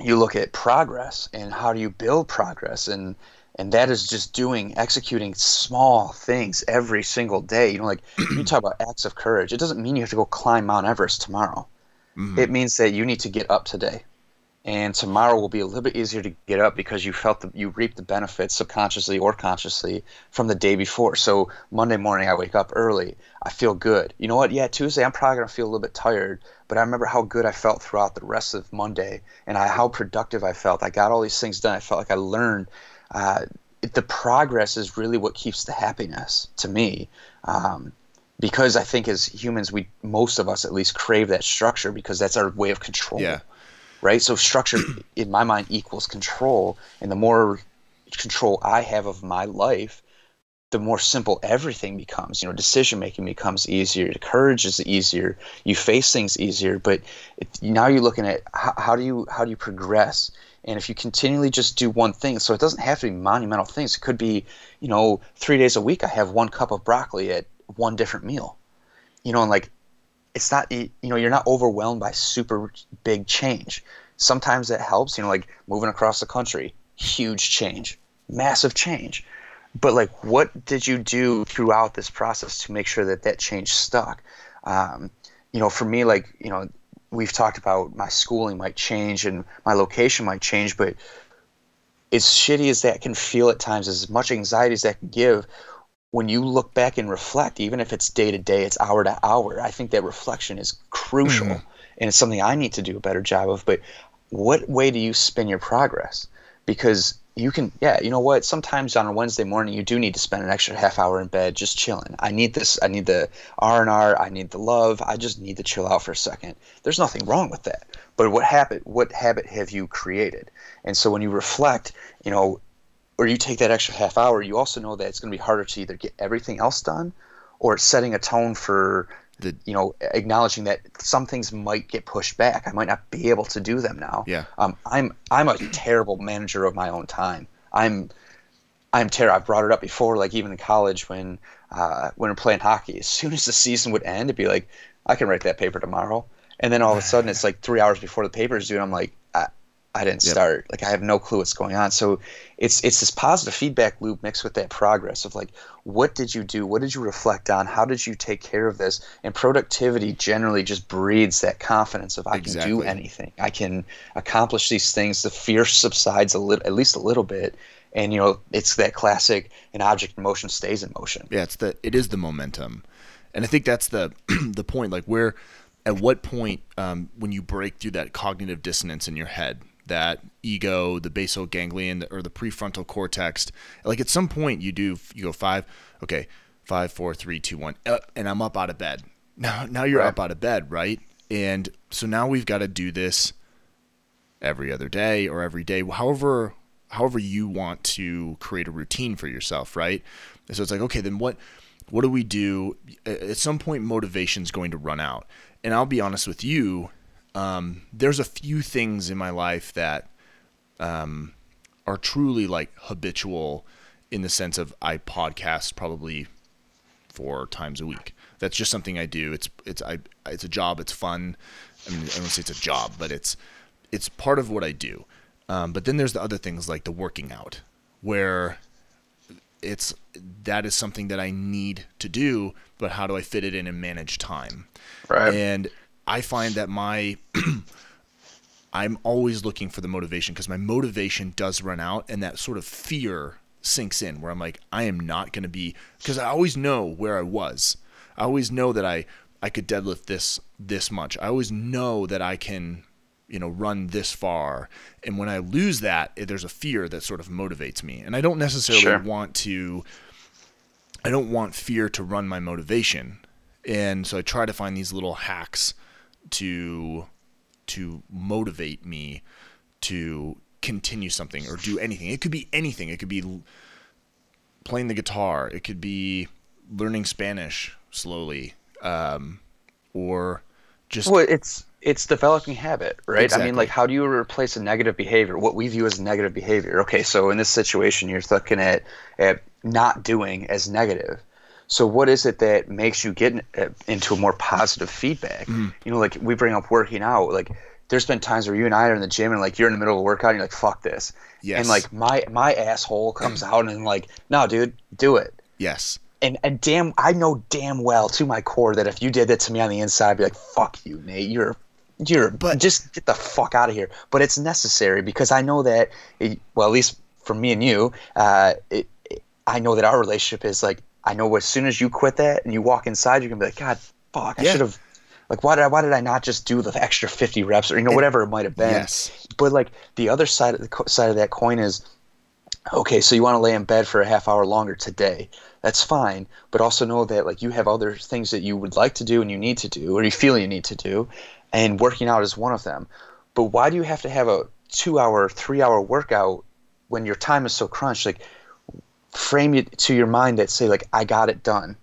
you look at progress and how do you build progress, and and that is just doing, executing small things every single day. You know, like you talk about acts of courage. It doesn't mean you have to go climb Mount Everest tomorrow. Mm-hmm. It means that you need to get up today, and tomorrow will be a little bit easier to get up because you felt the, you reaped the benefits subconsciously or consciously from the day before. So Monday morning, I wake up early. I feel good. You know what? Yeah, Tuesday, I'm probably going to feel a little bit tired, but I remember how good I felt throughout the rest of Monday and I, how productive I felt. I got all these things done. I felt like I learned. Uh, it, the progress is really what keeps the happiness to me. Um, because I think as humans, we, most of us at least, crave that structure because that's our way of control. Yeah. Right? So structure, in my mind, equals control. And the more control I have of my life, the more simple everything becomes. You know, decision-making becomes easier. Courage is easier. You face things easier. But if, now you're looking at how, how do you how do you progress? And if you continually just do one thing, so it doesn't have to be monumental things. It could be, you know, three days a week I have one cup of broccoli at one different meal. You know, and like, it's not, you know, you're not overwhelmed by super big change. Sometimes that helps, you know, like moving across the country, huge change, massive change. But like, what did you do throughout this process to make sure that that change stuck? Um, you know, for me, like, you know, we've talked about my schooling might change and my location might change, but as shitty as that can feel at times, as much anxiety as that can give, when you look back and reflect, even if it's day to day, it's hour to hour, I think that reflection is crucial. Mm-hmm. And it's something I need to do a better job of. But what way do you spin your progress? Because you can, yeah, you know what? Sometimes on a Wednesday morning, you do need to spend an extra half hour in bed just chilling. I need this. I need the R and R. I need the love. I just need to chill out for a second. There's nothing wrong with that. But what habit, what habit have you created? And so when you reflect, you know, or you take that extra half hour, you also know that it's going to be harder to either get everything else done or it's setting a tone for, the, you know, acknowledging that some things might get pushed back. I might not be able to do them now. Yeah. Um, I'm I'm a terrible manager of my own time. I'm I'm terrible. I've brought it up before, like even in college when, uh, when we're playing hockey. As soon as the season would end, it'd be like, I can write that paper tomorrow. And then all of a sudden it's like three hours before the paper is due and I'm like, I, I didn't yep. start. Like I have no clue what's going on. So it's it's this positive feedback loop mixed with that progress of like, what did you do? What did you reflect on? How did you take care of this? And productivity generally just breeds that confidence of I exactly. can do anything. I can accomplish these things. The fear subsides a little, at least a little bit. And you know, it's that classic an object in motion stays in motion. Yeah, it's the it is the momentum. And I think that's the the point. Like where at what point um, when you break through that cognitive dissonance in your head, that ego, the basal ganglion, or the prefrontal cortex. Like at some point, you do you go five, okay, five, four, three, two, one, uh, and I'm up out of bed. Now, now you're right. up out of bed, right? And so now we've got to do this every other day or every day, however, however you want to create a routine for yourself, right? And so it's like, okay, then what, what do we do? At some point, motivation's going to run out, and I'll be honest with you. Um, there's a few things in my life that um, are truly like habitual in the sense of I podcast probably four times a week. That's just something I do. It's it's I it's a job. It's fun. I mean, I don't say it's a job, but it's it's part of what I do. Um, but then there's the other things like the working out, where it's that is something that I need to do, but how do I fit it in and manage time? Right. And I find that my I'm always looking for the motivation because my motivation does run out and that sort of fear sinks in where I'm like, I am not going to be because I always know where I was. I always know that I, I could deadlift this this much. I always know that I can, you know, run this far. And when I lose that, there's a fear that sort of motivates me. And I don't necessarily sure. want to I don't want fear to run my motivation. And so I try to find these little hacks to to motivate me to continue something or do anything. It could be anything. It could be playing the guitar. It could be learning Spanish slowly, um, or just... Well, it's it's developing habit, right? Exactly. I mean, like, how do you replace a negative behavior, what we view as negative behavior? Okay, so in this situation, you're looking at, at not doing as negative. So what is it that makes you get into a more positive feedback? Mm. You know, like, we bring up working out. Like, there's been times where you and I are in the gym and, like, you're in the middle of a workout and you're like, fuck this. Yes. And, like, my, my asshole comes out and, like, no, dude, do it. Yes. And and damn, I know damn well to my core that if you did that to me on the inside, I'd be like, fuck you, Nate. You're, you're, but, just get the fuck out of here. But it's necessary because I know that, it, well, at least for me and you, uh, it, it, I know that our relationship is like, I know as soon as you quit that and you walk inside, you're gonna be like, God, fuck, I yeah. should have. Like, why did I? Why did I not just do the extra fifty reps or you know whatever it might have been? Yes. But like the other side of the co- side of that coin is, okay, so you want to lay in bed for a half hour longer today. That's fine, but also know that like you have other things that you would like to do and you need to do or you feel you need to do, and working out is one of them. But why do you have to have a two-hour, three-hour workout when your time is so crunched? Like, frame it to your mind that say like, I got it done.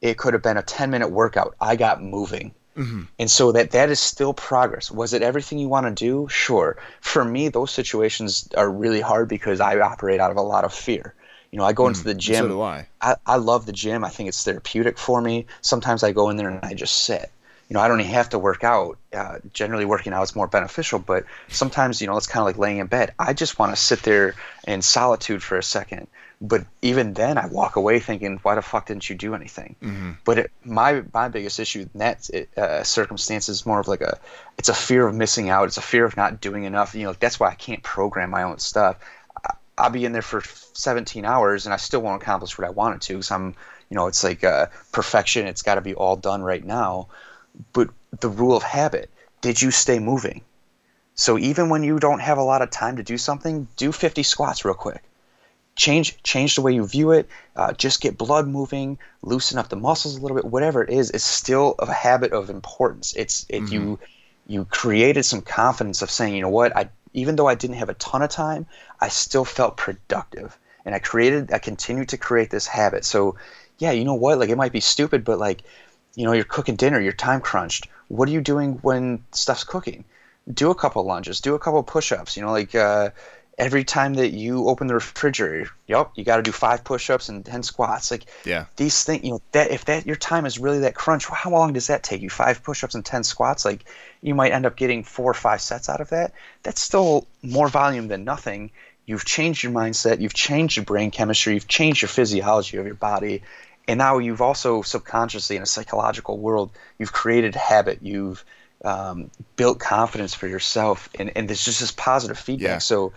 It could have been a ten-minute workout. I got moving. Mm-hmm. And so that that is still progress. Was it everything you want to do? Sure. For me, those situations are really hard because I operate out of a lot of fear. You know, I go into the gym. So do I. I. I love the gym. I think it's therapeutic for me. Sometimes I go in there and I just sit. You know, I don't even have to work out. Uh, generally, working out is more beneficial, but sometimes, you know, it's kind of like laying in bed. I just want to sit there in solitude for a second. But even then, I walk away thinking, why the fuck didn't you do anything? Mm-hmm. But it, my my biggest issue in that uh, circumstance is more of like a, it's a fear of missing out. It's a fear of not doing enough. You know, that's why I can't program my own stuff. I'll be in there for seventeen hours and I still won't accomplish what I wanted to because I'm, you know, it's like uh, perfection. It's got to be all done right now. But the rule of habit, did you stay moving? So even when you don't have a lot of time to do something, do fifty squats real quick. Change change the way you view it. Uh, just get blood moving, loosen up the muscles a little bit. Whatever it is, it's still a habit of importance. It's it, mm-hmm. you you created some confidence of saying, you know what, I even though I didn't have a ton of time, I still felt productive. And I created, I continued to create this habit. So yeah, you know what, like it might be stupid, but like, you know, you're cooking dinner, you're time crunched. What are you doing when stuff's cooking? Do a couple lunges, do a couple push-ups, you know, like uh, every time that you open the refrigerator, yep, you got to do five push-ups and ten squats. Like yeah. these things, you know, that if that your time is really that crunch, how long does that take you? Five push-ups and ten squats? Like you might end up getting four or five sets out of that. That's still more volume than nothing. You've changed your mindset. You've changed your brain chemistry. You've changed your physiology of your body. And now you've also subconsciously, in a psychological world, you've created habit. You've um, built confidence for yourself, and, and there's just this positive feedback. Yeah. So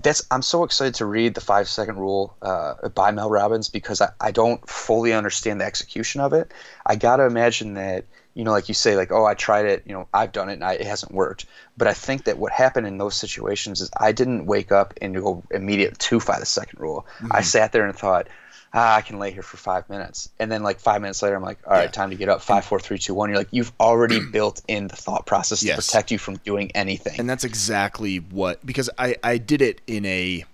that's I'm so excited to read The Five-Second Rule uh, by Mel Robbins because I, I don't fully understand the execution of it. I got to imagine that, you know, like you say, like, oh, I tried it, you know, I've done it, and I, it hasn't worked. But I think that what happened in those situations is I didn't wake up and go immediate to Five-Second Rule. Mm-hmm. I sat there and thought, ah, I can lay here for five minutes. And then like five minutes later, I'm like, all right, yeah. time to get up, five, four, three, two, one. You're like, you've already built in the thought process to yes. protect you from doing anything. And that's exactly what, because I, I did it in a,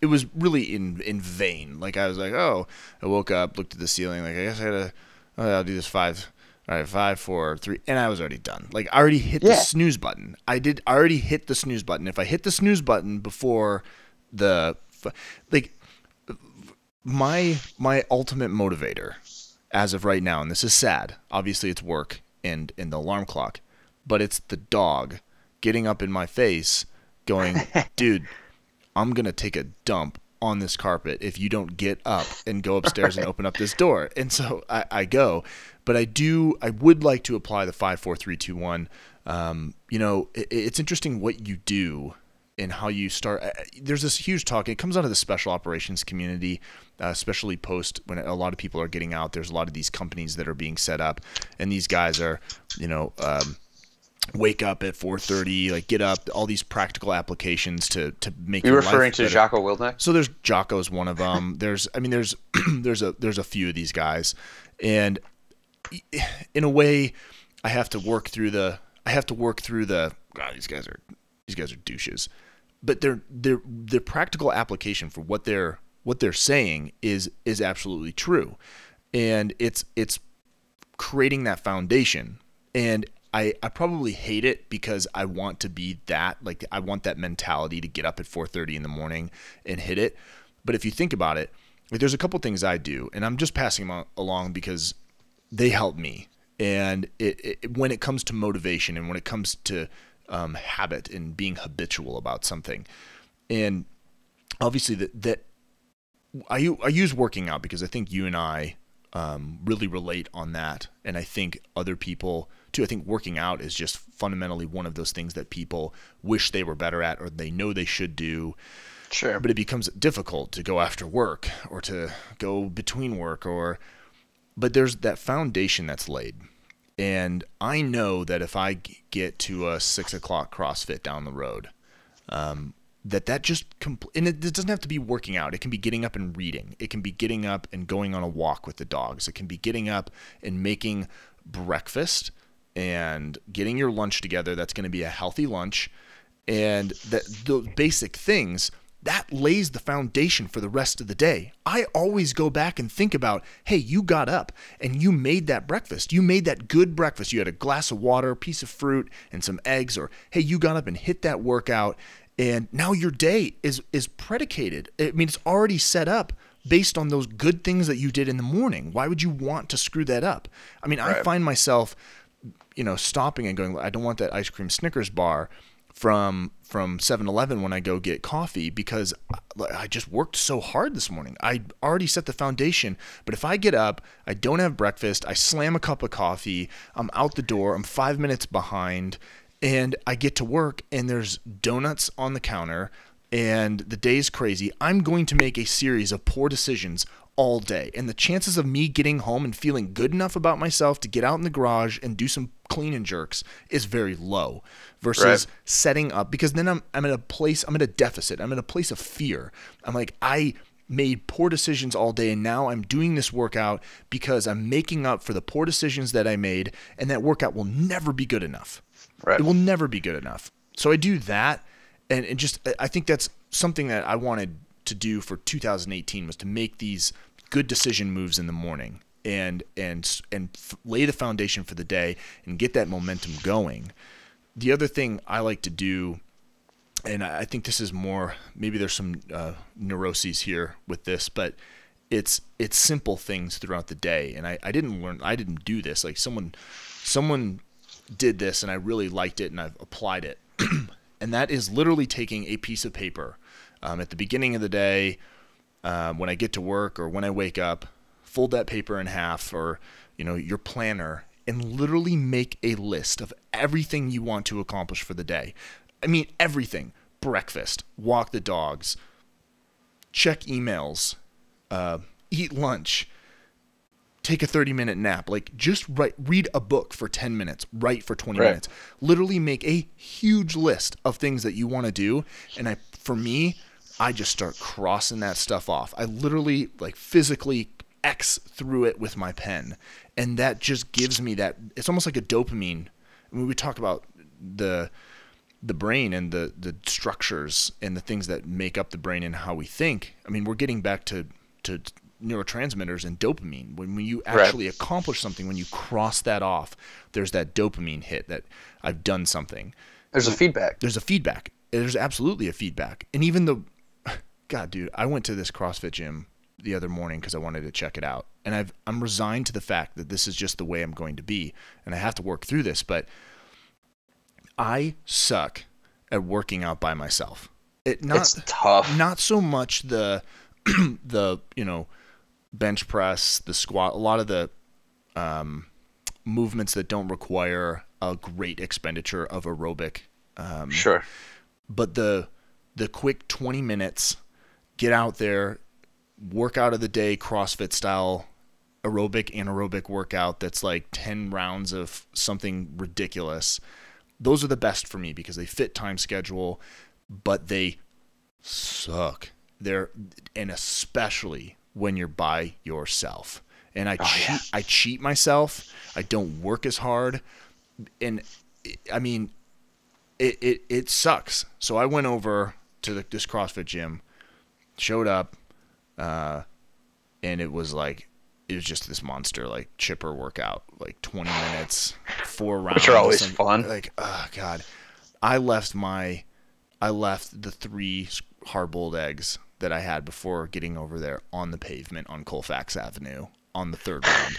it was really in, in vain. Like I was like, oh, I woke up, looked at the ceiling. Like I guess I gotta, oh, I'll do this five. All right, five, four, three. And I was already done. Like I already hit yeah. the snooze button. I did I already hit the snooze button. If I hit the snooze button before the, like, My my ultimate motivator as of right now, and this is sad, obviously it's work and, and the alarm clock, but it's the dog getting up in my face going, dude, I'm going to take a dump on this carpet if you don't get up and go upstairs right. and open up this door. And so I, I go, but I do, I would like to apply the five, four, three, two, one. Um, you know, it, it's interesting what you do and how you start. There's this huge talk. It comes out of the special operations community, uh, especially post when a lot of people are getting out. There's a lot of these companies that are being set up, and these guys are, you know, um, wake up at four thirty, like get up. All these practical applications to to make. You're your referring life to better. Jocko Willink? So there's Jocko's one of them. There's, I mean, there's there's a there's a few of these guys, and in a way, I have to work through the I have to work through the God, these guys are these guys are douches. But their their their practical application for what they're what they're saying is is absolutely true, and it's it's creating that foundation. And I I probably hate it because I want to be that, like I want that mentality to get up at four thirty in the morning and hit it. But if you think about it, like there's a couple things I do, and I'm just passing them along because they help me. And it, it, when it comes to motivation and when it comes to um, habit and being habitual about something, and obviously that, that I, I use working out because I think you and I um, really relate on that. And I think other people too. I think working out is just fundamentally one of those things that people wish they were better at or they know they should do. Sure. But it becomes difficult to go after work or to go between work or, but there's that foundation that's laid. And I know that if I get to a six o'clock CrossFit down the road, um, that that just, compl- and it, it doesn't have to be working out. It can be getting up and reading. It can be getting up and going on a walk with the dogs. It can be getting up and making breakfast and getting your lunch together. That's going to be a healthy lunch. And that those basic things, that lays the foundation for the rest of the day. I always go back and think about, hey, you got up and you made that breakfast. You made that good breakfast. You had a glass of water, a piece of fruit, and some eggs. Or, hey, you got up and hit that workout. And now your day is is predicated. I mean, it's already set up based on those good things that you did in the morning. Why would you want to screw that up? I mean, right. I find myself, you know, stopping and going, I don't want that ice cream Snickers bar from from seven eleven when I go get coffee because I just worked so hard this morning. I already set the foundation, but if I get up, I don't have breakfast, I slam a cup of coffee, I'm out the door, I'm five minutes behind, and I get to work and there's donuts on the counter and the day's crazy, I'm going to make a series of poor decisions all day. And the chances of me getting home and feeling good enough about myself to get out in the garage and do some clean and jerks is very low versus right. setting up, because then I'm I'm in a place, I'm in a deficit. I'm in a place of fear. I'm like, I made poor decisions all day and now I'm doing this workout because I'm making up for the poor decisions that I made, and that workout will never be good enough. Right. It will never be good enough. So I do that, and it just, I think that's something that I wanted to do for two thousand eighteen was to make these good decision moves in the morning. And and and f- lay the foundation for the day and get that momentum going. The other thing I like to do, and I think this is more, maybe there's some uh, neuroses here with this, but it's it's simple things throughout the day. And I, I didn't learn, I didn't do this. Like someone someone did this, and I really liked it, and I've applied it. And that is literally taking a piece of paper um, at the beginning of the day, um, when I get to work or when I wake up. Fold that paper in half, or, you know, your planner, and literally make a list of everything you want to accomplish for the day. I mean, everything: breakfast, walk the dogs, check emails, uh, eat lunch, take a thirty minute nap, like just write, read a book for ten minutes, write for twenty right. minutes, literally make a huge list of things that you want to do. And I, for me, I just start crossing that stuff off. I literally like physically X through it with my pen. And that just gives me that, it's almost like a dopamine. I mean, we talk about the the brain and the, the structures and the things that make up the brain and how we think. I mean, we're getting back to, to neurotransmitters and dopamine. When, when you actually right. accomplish something, when you cross that off, there's that dopamine hit that I've done something. There's a feedback. There's a feedback. There's absolutely a feedback. And even the, God, dude, I went to this CrossFit gym the other morning because I wanted to check it out. And I've, I'm resigned to the fact that this is just the way I'm going to be. And I have to work through this, but I suck at working out by myself. It not, it's tough. Not so much the, the, you know, bench press, the squat, a lot of the um, movements that don't require a great expenditure of aerobic. Um, sure. But the, the quick twenty minutes, get out there, workout of the day, CrossFit style, aerobic, anaerobic workout that's like ten rounds of something ridiculous. Those are the best for me because they fit time schedule, but they suck. They're, and especially when you're by yourself. And I, oh, cheat, yeah. I cheat myself. I don't work as hard. And I mean, it it it sucks. So I went over to the, this CrossFit gym, showed up, uh, and it was like it was just this monster like chipper workout, like twenty minutes, four rounds, which are always some, fun. Like, oh god, I left my I left the three hard-boiled eggs that I had before getting over there on the pavement on Colfax Avenue on the third round.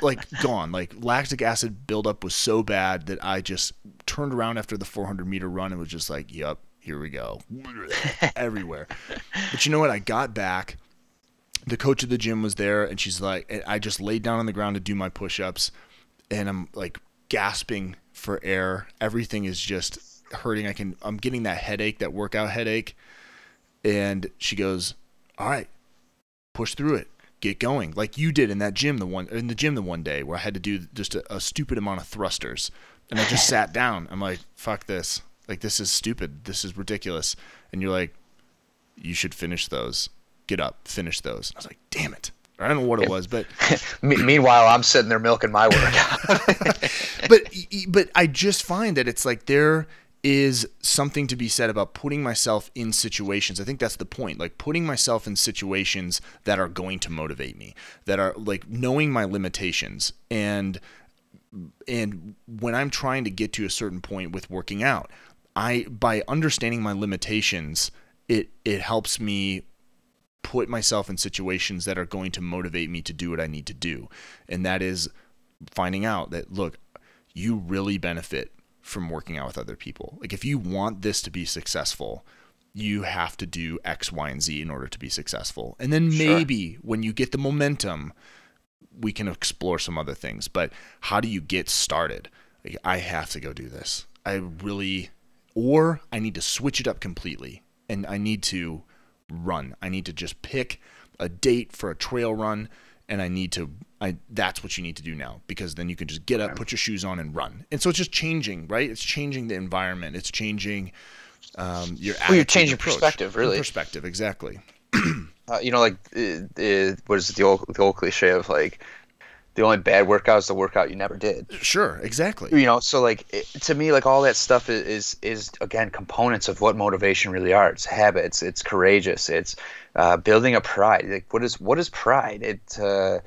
Like gone, like lactic acid buildup was so bad that I just turned around after the four hundred meter run and was just like, yep, here we go. Everywhere. But you know what? I got back. The coach of the gym was there and she's like, and I just laid down on the ground to do my push-ups and I'm like gasping for air. Everything is just hurting. I can, I'm getting that headache, that workout headache. And she goes, all right, push through it. Get going like you did in that gym the one in the gym the one day where I had to do just a, a stupid amount of thrusters and I just sat down. I'm like, fuck this, like this is stupid, this is ridiculous. And you're like, you should finish those, get up, finish those. And I was like, damn it, I don't know what it was, but meanwhile I'm sitting there milking my workout. but but I just find that it's like there is something to be said about putting myself in situations. I think that's the point, like putting myself in situations that are going to motivate me, that are like knowing my limitations. And, and when I'm trying to get to a certain point with working out, I, by understanding my limitations, it, it helps me put myself in situations that are going to motivate me to do what I need to do. And that is finding out that, look, you really benefit from working out with other people. Like if you want this to be successful, you have to do X, Y, and Z in order to be successful. And then maybe sure. when you get the momentum, we can explore some other things. But how do you get started? Like, I have to go do this. I really, or I need to switch it up completely and I need to run. I need to just pick a date for a trail run. And I need to, I, that's what you need to do now, because then you can just get up, put your shoes on and run. And so it's just changing, right? It's changing the environment. It's changing um, your attitude. Well, you're changing approach. Perspective, really. Your perspective, exactly. uh, you know, like, it, it, what is it, the old, the old cliche of like, the only bad workout is the workout you never did. Sure, exactly. You know, so like, it, to me, like all that stuff is, is, is, again, components of what motivation really are. It's habits, it's courageous, it's uh, building a pride. Like what is, what is pride? It, uh,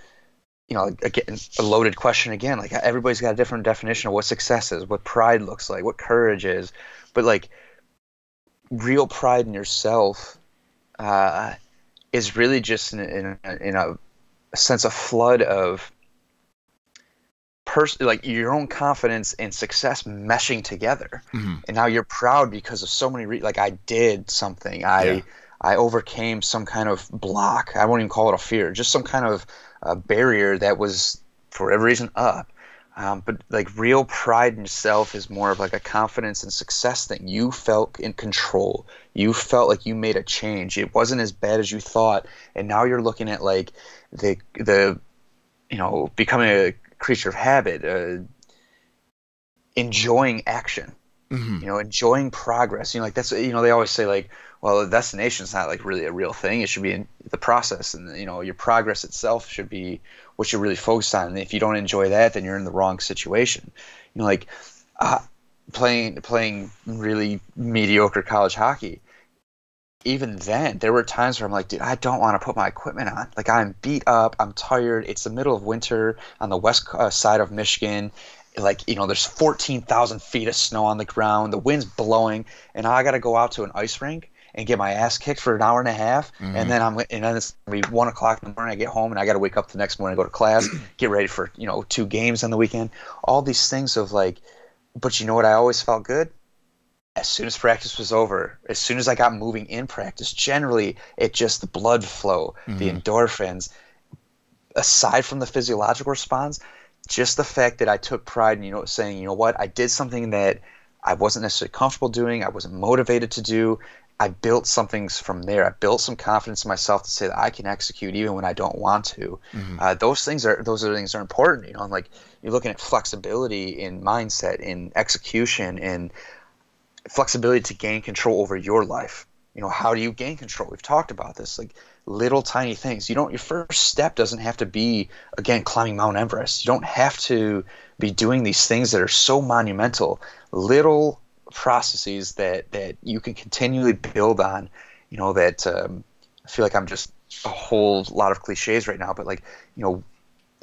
you know, again, a loaded question again, like everybody's got a different definition of what success is, what pride looks like, what courage is, but like real pride in yourself uh, is really just in, in, in a, a sense of flood of, Pers- like your own confidence and success meshing together, mm-hmm. and now you're proud because of so many. Re- like I did something, I yeah. I overcame some kind of block. I won't even call it a fear, just some kind of uh, barrier that was for whatever reason up. Um, but like real pride in yourself is more of like a confidence and success thing. You felt in control. You felt like you made a change. It wasn't as bad as you thought, and now you're looking at like the the you know becoming a creature of habit, uh, enjoying action, mm-hmm. you know, enjoying progress. You know, like that's, you know, they always say like, well, the destination's not like really a real thing. It should be in the process, and you know, your progress itself should be what you're really focused on. And if you don't enjoy that, then you're in the wrong situation. You know, like uh, playing playing really mediocre college hockey. Even then, there were times where I'm like, dude, I don't want to put my equipment on. Like, I'm beat up. I'm tired. It's the middle of winter on the west side of Michigan. Like, you know, there's fourteen thousand feet of snow on the ground. The wind's blowing. And I got to go out to an ice rink and get my ass kicked for an hour and a half. Mm-hmm. And then I'm, and then it's gonna be one o'clock in the morning. I get home and I got to wake up the next morning, go to class, get ready for, you know, two games on the weekend. All these things of like, but you know what? I always felt good. As soon as practice was over, as soon as I got moving in practice, generally it just the blood flow, mm-hmm. the endorphins, aside from the physiological response, just the fact that I took pride in, you know, saying, you know what, I did something that I wasn't necessarily comfortable doing, I wasn't motivated to do. I built some things from there. I built some confidence in myself to say that I can execute even when I don't want to. Mm-hmm. Uh, those things are those are things that are important. You know, and like you're looking at flexibility in mindset, in execution, in flexibility to gain control over your life. You know, how do you gain control? We've talked about this, like little tiny things. You don't, your first step doesn't have to be, again, climbing Mount Everest. You don't have to be doing these things that are so monumental. Little processes that, that you can continually build on, you know, that um, I feel like I'm just a whole lot of cliches right now, but like, you know,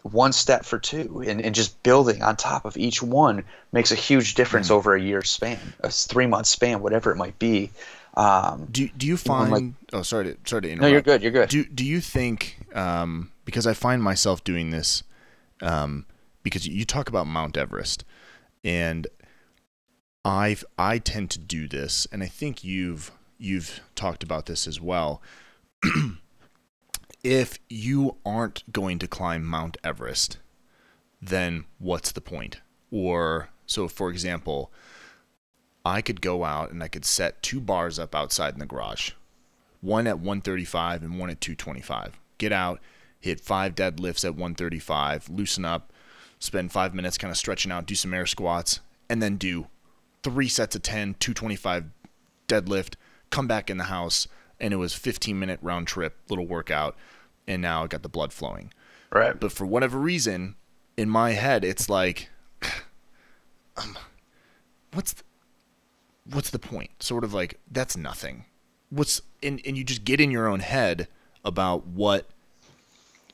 one step for two and, and just building on top of each one makes a huge difference mm. over a year span, a three month span, whatever it might be. Um, do do you find, like, oh, sorry to, sorry to interrupt. No, you're good. You're good. Do, do you think, um, because I find myself doing this, um, because you talk about Mount Everest and I've, I tend to do this. And I think you've, you've talked about this as well. If you aren't going to climb Mount Everest, then what's the point? Or so, for example, I could go out and I could set two bars up outside in the garage, one at one thirty-five and one at two twenty-five. Get out, hit five deadlifts at one thirty-five, loosen up, spend five minutes kind of stretching out, do some air squats, and then do three sets of ten, two twenty-five deadlift, come back in the house, and it was fifteen minute round trip, little workout, and now I got the blood flowing. Right. But for whatever reason, in my head, it's like, um, what's the, what's the point? Sort of like, that's nothing. What's and, and you just get in your own head about what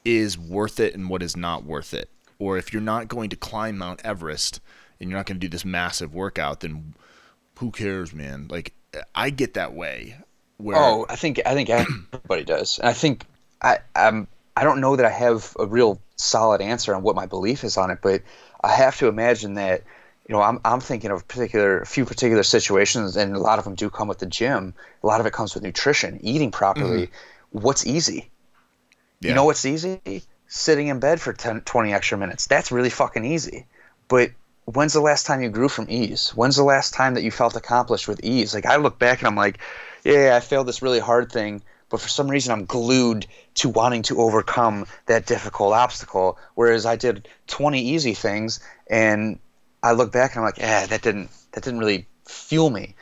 is worth it and what is not worth it. Or if you're not going to climb Mount Everest and you're not going to do this massive workout, then who cares, man? Like, I get that way. Where... Oh, I think I think everybody does, and I think I um I don't know that I have a real solid answer on what my belief is on it, but I have to imagine that, you know, I'm I'm thinking of particular a few particular situations, and a lot of them do come with the gym. A lot of it comes with nutrition, eating properly. Mm-hmm. What's easy? Yeah. You know what's easy? Sitting in bed for ten, twenty extra minutes. That's really fucking easy. But when's the last time you grew from ease? When's the last time that you felt accomplished with ease? Like, I look back and I'm like, yeah, I failed this really hard thing, but for some reason I'm glued to wanting to overcome that difficult obstacle, whereas I did twenty easy things, and I look back and I'm like, eh, that didn't that didn't really fuel me.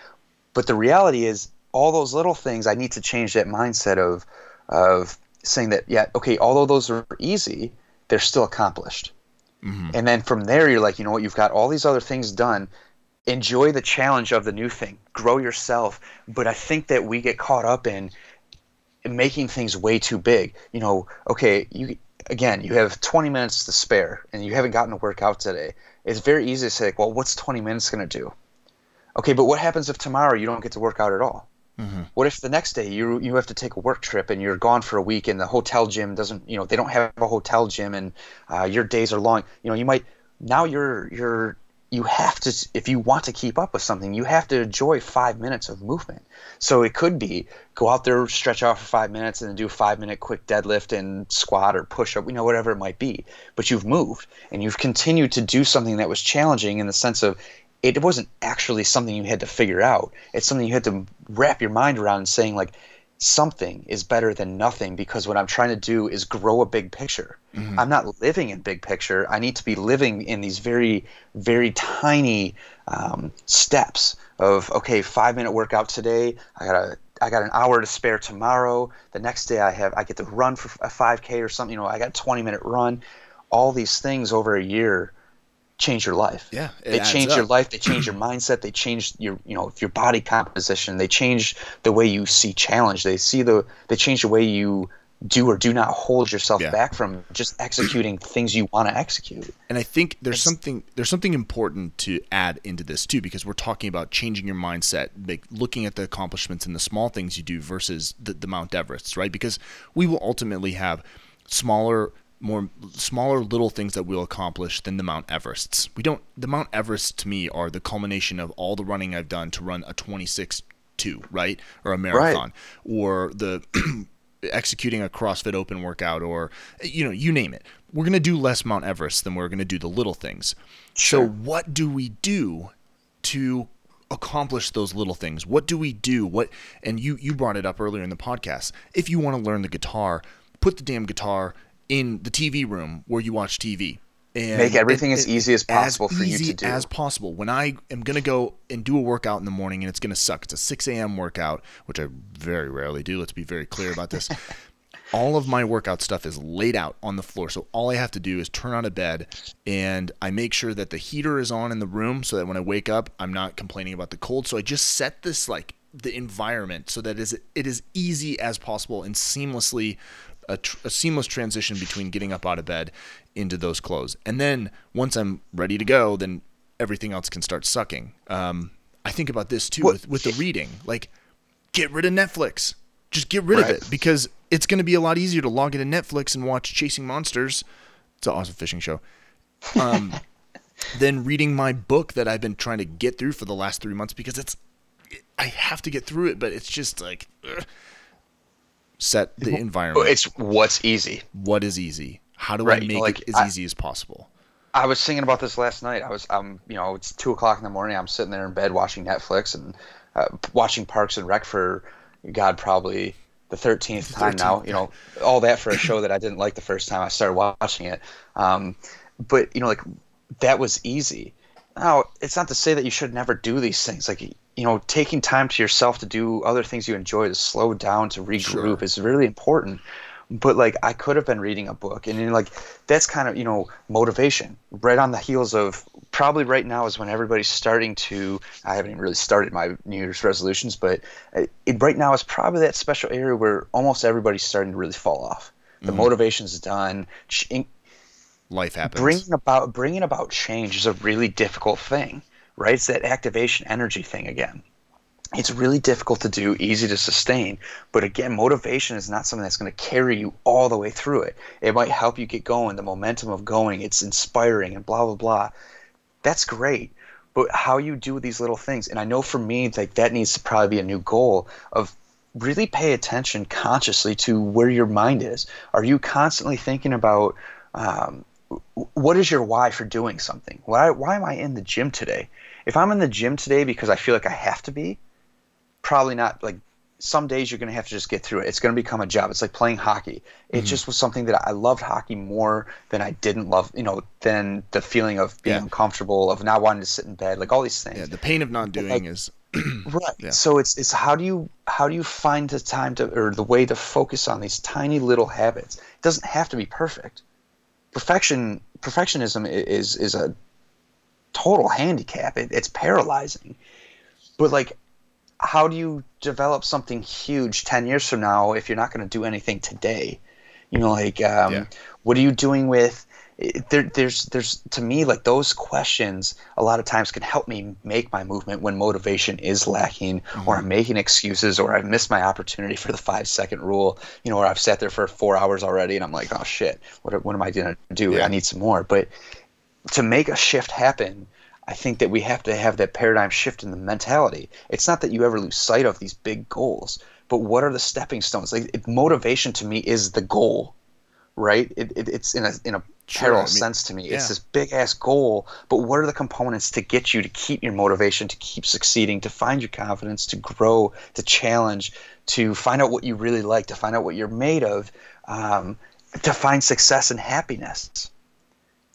But the reality is, all those little things, I need to change that mindset of of saying that, yeah, okay, although those are easy, they're still accomplished. Mm-hmm. And then from there, you're like, you know what, you've got all these other things done. Enjoy the challenge of the new thing. Grow yourself. But I think that we get caught up in making things way too big. You know, okay, you again, you have twenty minutes to spare, and you haven't gotten to work out today. It's very easy to say, like, well, what's twenty minutes going to do? Okay, but what happens if tomorrow you don't get to work out at all? Mm-hmm. What if the next day you you have to take a work trip and you're gone for a week, and the hotel gym doesn't, you know, they don't have a hotel gym, and uh, your days are long. You know, you might now you're you're. You have to, if you want to keep up with something, you have to enjoy five minutes of movement. So it could be go out there, stretch out for five minutes, and then do a five-minute quick deadlift and squat or push-up, you know, whatever it might be. But you've moved, and you've continued to do something that was challenging in the sense of it wasn't actually something you had to figure out. It's something you had to wrap your mind around and saying, like, something is better than nothing, because what I'm trying to do is grow a big picture. Mm-hmm. I'm not living in big picture. I need to be living in these very, very tiny um, steps of, okay, five minute workout today. I got a, I got an hour to spare tomorrow. The next day I have, I get to run for a five K or something. You know, I got a twenty minute run. All these things over a year change your life. Yeah, they change up. Your life. They change your mindset. They change your, you know, your body composition. They change the way you see challenge. They see the, they change the way you do or do not hold yourself yeah. back from just executing things you want to execute. And I think there's it's, something, there's something important to add into this too, because we're talking about changing your mindset, like looking at the accomplishments and the small things you do versus the, the Mount Everests, right? Because we will ultimately have smaller more smaller little things that we'll accomplish than the Mount Everests. We don't, the Mount Everests to me are the culmination of all the running I've done to run a twenty-six two, right? Or a marathon, right. Or the executing a CrossFit open workout, or, you know, you name it. We're going to do less Mount Everest than we're going to do the little things. Sure. So what do we do to accomplish those little things? What do we do? What, and you, you brought it up earlier in the podcast. If you want to learn the guitar, put the damn guitar in the T V room where you watch T V, and make everything it, it, as easy as possible as for easy you to do as possible. When I am going to go and do a workout in the morning, and it's going to suck. It's a six a.m. workout, which I very rarely do. Let's be very clear about this. all of my workout stuff is laid out on the floor. So all I have to do is turn on a bed, and I make sure that the heater is on in the room so that when I wake up, I'm not complaining about the cold. So I just set this like the environment so that it is easy as possible and seamlessly a, tr- a seamless transition between getting up out of bed into those clothes. And then once I'm ready to go, then everything else can start sucking. Um, I think about this too with, with the reading, like get rid of Netflix. Just get rid right. of it, because it's going to be a lot easier to log into Netflix and watch Chasing Monsters. It's an awesome fishing show. Um, than reading my book that I've been trying to get through for the last three months because it's, I have to get through it, but it's just like ugh. Set the environment. It's what's easy. What is easy? How do right. I make like, it as I, easy as possible? I was thinking about this last night. I was, um, you know, it's two o'clock in the morning. I'm sitting there in bed watching Netflix and uh, watching Parks and Rec for. God, probably the thirteenth time now, you know, all that for a show that I didn't like the first time I started watching it. Um, but, you know, like that was easy. Now, it's not to say that you should never do these things. Like, you know, taking time to yourself to do other things you enjoy, to slow down, to regroup sure. is really important. But, like, I could have been reading a book. And, you know, like, that's kind of, you know, motivation. Right on the heels of probably right now is when everybody's starting to – I haven't even really started my New Year's resolutions. But it, right now is probably that special area where almost everybody's starting to really fall off. The mm-hmm. motivation's done. Life happens. Bringing about, bringing about change is a really difficult thing, right? It's that activation energy thing again. It's really difficult to do, easy to sustain. But again, motivation is not something that's going to carry you all the way through it. It might help you get going, the momentum of going, it's inspiring and blah, blah, blah. That's great. But how you do these little things, and I know for me, like that needs to probably be a new goal of really pay attention consciously to where your mind is. Are you constantly thinking about um, what is your why for doing something? Why, why am I in the gym today? If I'm in the gym today because I feel like I have to be, probably not. Like some days you're going to have to just get through it. It's going to become a job. It's like playing hockey. It mm-hmm. just was something that I loved hockey more than I didn't love, you know, than the feeling of being yeah. uncomfortable, of not wanting to sit in bed, like all these things. Yeah, the pain of not doing like, is right. Yeah. So it's it's how do you how do you find the time to or the way to focus on these tiny little habits? It doesn't have to be perfect. Perfection perfectionism is is a total handicap. It, it's paralyzing. But like. How do you develop something huge ten years from now if you're not going to do anything today? You know, like, um, yeah. what are you doing with there, there's, there's to me, like those questions a lot of times can help me make my movement when motivation is lacking mm-hmm. or I'm making excuses or I've missed my opportunity for the five second rule, you know, or I've sat there for four hours already and I'm like, oh shit, what, what am I going to do? Yeah. I need some more. But to make a shift happen, I think that we have to have that paradigm shift in the mentality. It's not that you ever lose sight of these big goals, but what are the stepping stones? Like it, motivation to me is the goal, right? It, it, it's in a in a sure, parallel I mean, sense to me. Yeah. It's this big ass goal, but what are the components to get you to keep your motivation, to keep succeeding, to find your confidence, to grow, to challenge, to find out what you really like, to find out what you're made of, um, to find success and happiness.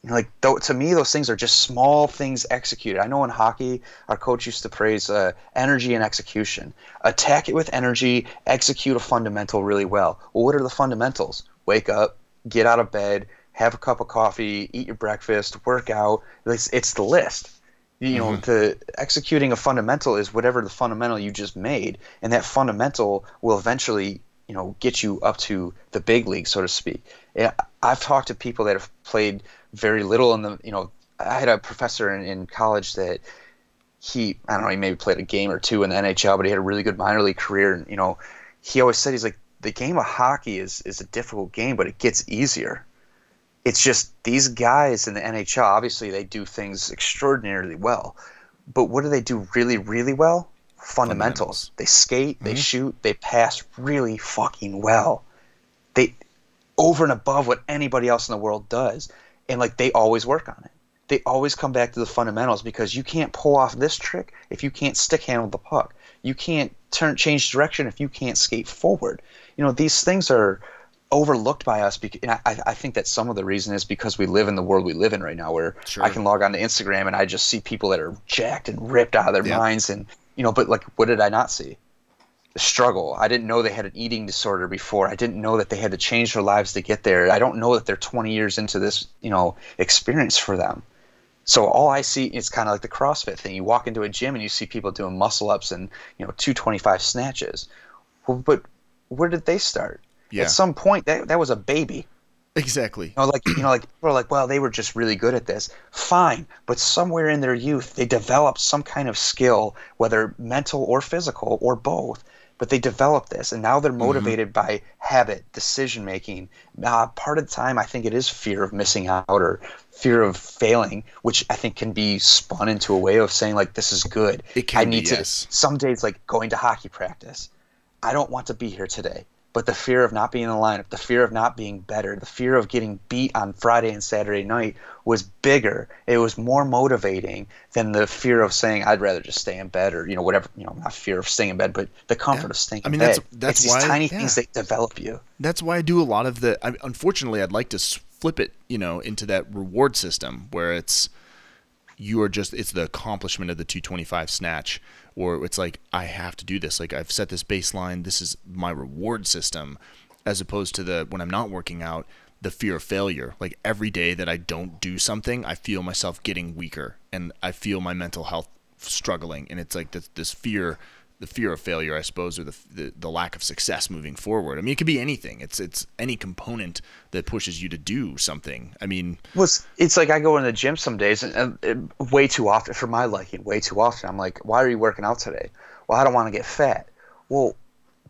Like though, to me, those things are just small things executed. I know in hockey, our coach used to praise uh, energy and execution. Attack it with energy, execute a fundamental really well. Well, what are the fundamentals? Wake up, get out of bed, have a cup of coffee, eat your breakfast, work out. It's, it's the list. You know, mm-hmm. the executing a fundamental is whatever the fundamental you just made, and that fundamental will eventually, you know, get you up to the big league, so to speak. And I've talked to people that have played very little in the, you know, I had a professor in, in college that he, I don't know, he maybe played a game or two in the N H L, but he had a really good minor league career. And, you know, he always said, he's like, the game of hockey is, is a difficult game, but it gets easier. It's just these guys in the N H L, obviously they do things extraordinarily well, but what do they do really, really well? Fundamentals. Fundamentals. They skate, they mm-hmm. shoot, they pass really fucking well. They over and above what anybody else in the world does. And like they always work on it. They always come back to the fundamentals because you can't pull off this trick if you can't stick handle the puck. You can't turn change direction if you can't skate forward. You know, these things are overlooked by us. Because, and I, I think that some of the reason is because we live in the world we live in right now where sure. I can log on to Instagram and I just see people that are jacked and ripped out of their yeah. minds. And, you know, but like what did I not see? the struggle. I didn't know they had an eating disorder before. I didn't know that they had to change their lives to get there. I don't know that they're twenty years into this, you know, experience for them. So all I see is kind of like the CrossFit thing. You walk into a gym and you see people doing muscle ups and, you know, two twenty-five snatches. Well, but where did they start? Yeah. At some point, that that was a baby. Exactly. You know, like you know, like people are like, well, they were just really good at this. Fine, but somewhere in their youth, they developed some kind of skill, whether mental or physical or both. But they developed this, and now they're motivated mm-hmm. by habit, decision making. Uh, part of the time, I think it is fear of missing out or fear of failing, which I think can be spun into a way of saying like, this is good. It can I need be, to. Yes. Some days, like going to hockey practice, I don't want to be here today. But the fear of not being in the lineup, the fear of not being better, the fear of getting beat on Friday and Saturday night was bigger. It was more motivating than the fear of saying, I'd rather just stay in bed or, you know, whatever, you know, not fear of staying in bed, but the comfort yeah. of staying I mean, in that's, bed. That's it's why, these tiny yeah. things that develop you. That's why I do a lot of the, I, unfortunately, I'd like to flip it, you know, into that reward system where it's, you are just, it's the accomplishment of the two twenty-five snatch. Or it's like, I have to do this. Like, I've set this baseline. This is my reward system, as opposed to the, when I'm not working out, the fear of failure. Like, every day that I don't do something, I feel myself getting weaker and I feel my mental health struggling. And it's like this, this fear, the fear of failure, I suppose, or the, the the lack of success moving forward. I mean, it could be anything. It's it's any component that pushes you to do something. I mean, well, it's, it's like I go in the gym some days, and, and, and way too often, for my liking, way too often, I'm like, why are you working out today? Well, I don't want to get fat. Well,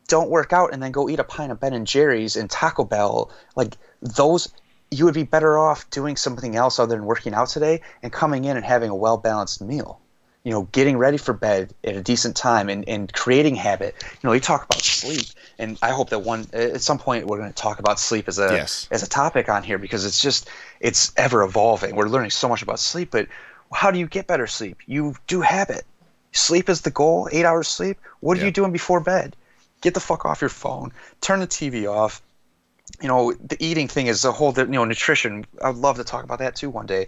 don't work out and then go eat a pint of Ben and Jerry's and Taco Bell. Like those, you would be better off doing something else other than working out today and coming in and having a well-balanced meal. You know, getting ready for bed at a decent time and, and creating habit. You know, you talk about sleep, and I hope that one at some point we're going to talk about sleep as a yes. as a topic on here, because it's just it's ever evolving. We're learning so much about sleep, but how do you get better sleep? You do habit. Sleep is the goal. Eight hours sleep. What are yeah. you doing before bed? Get the fuck off your phone. Turn the T V off. You know, the eating thing is a whole. You know, nutrition. I'd love to talk about that too one day.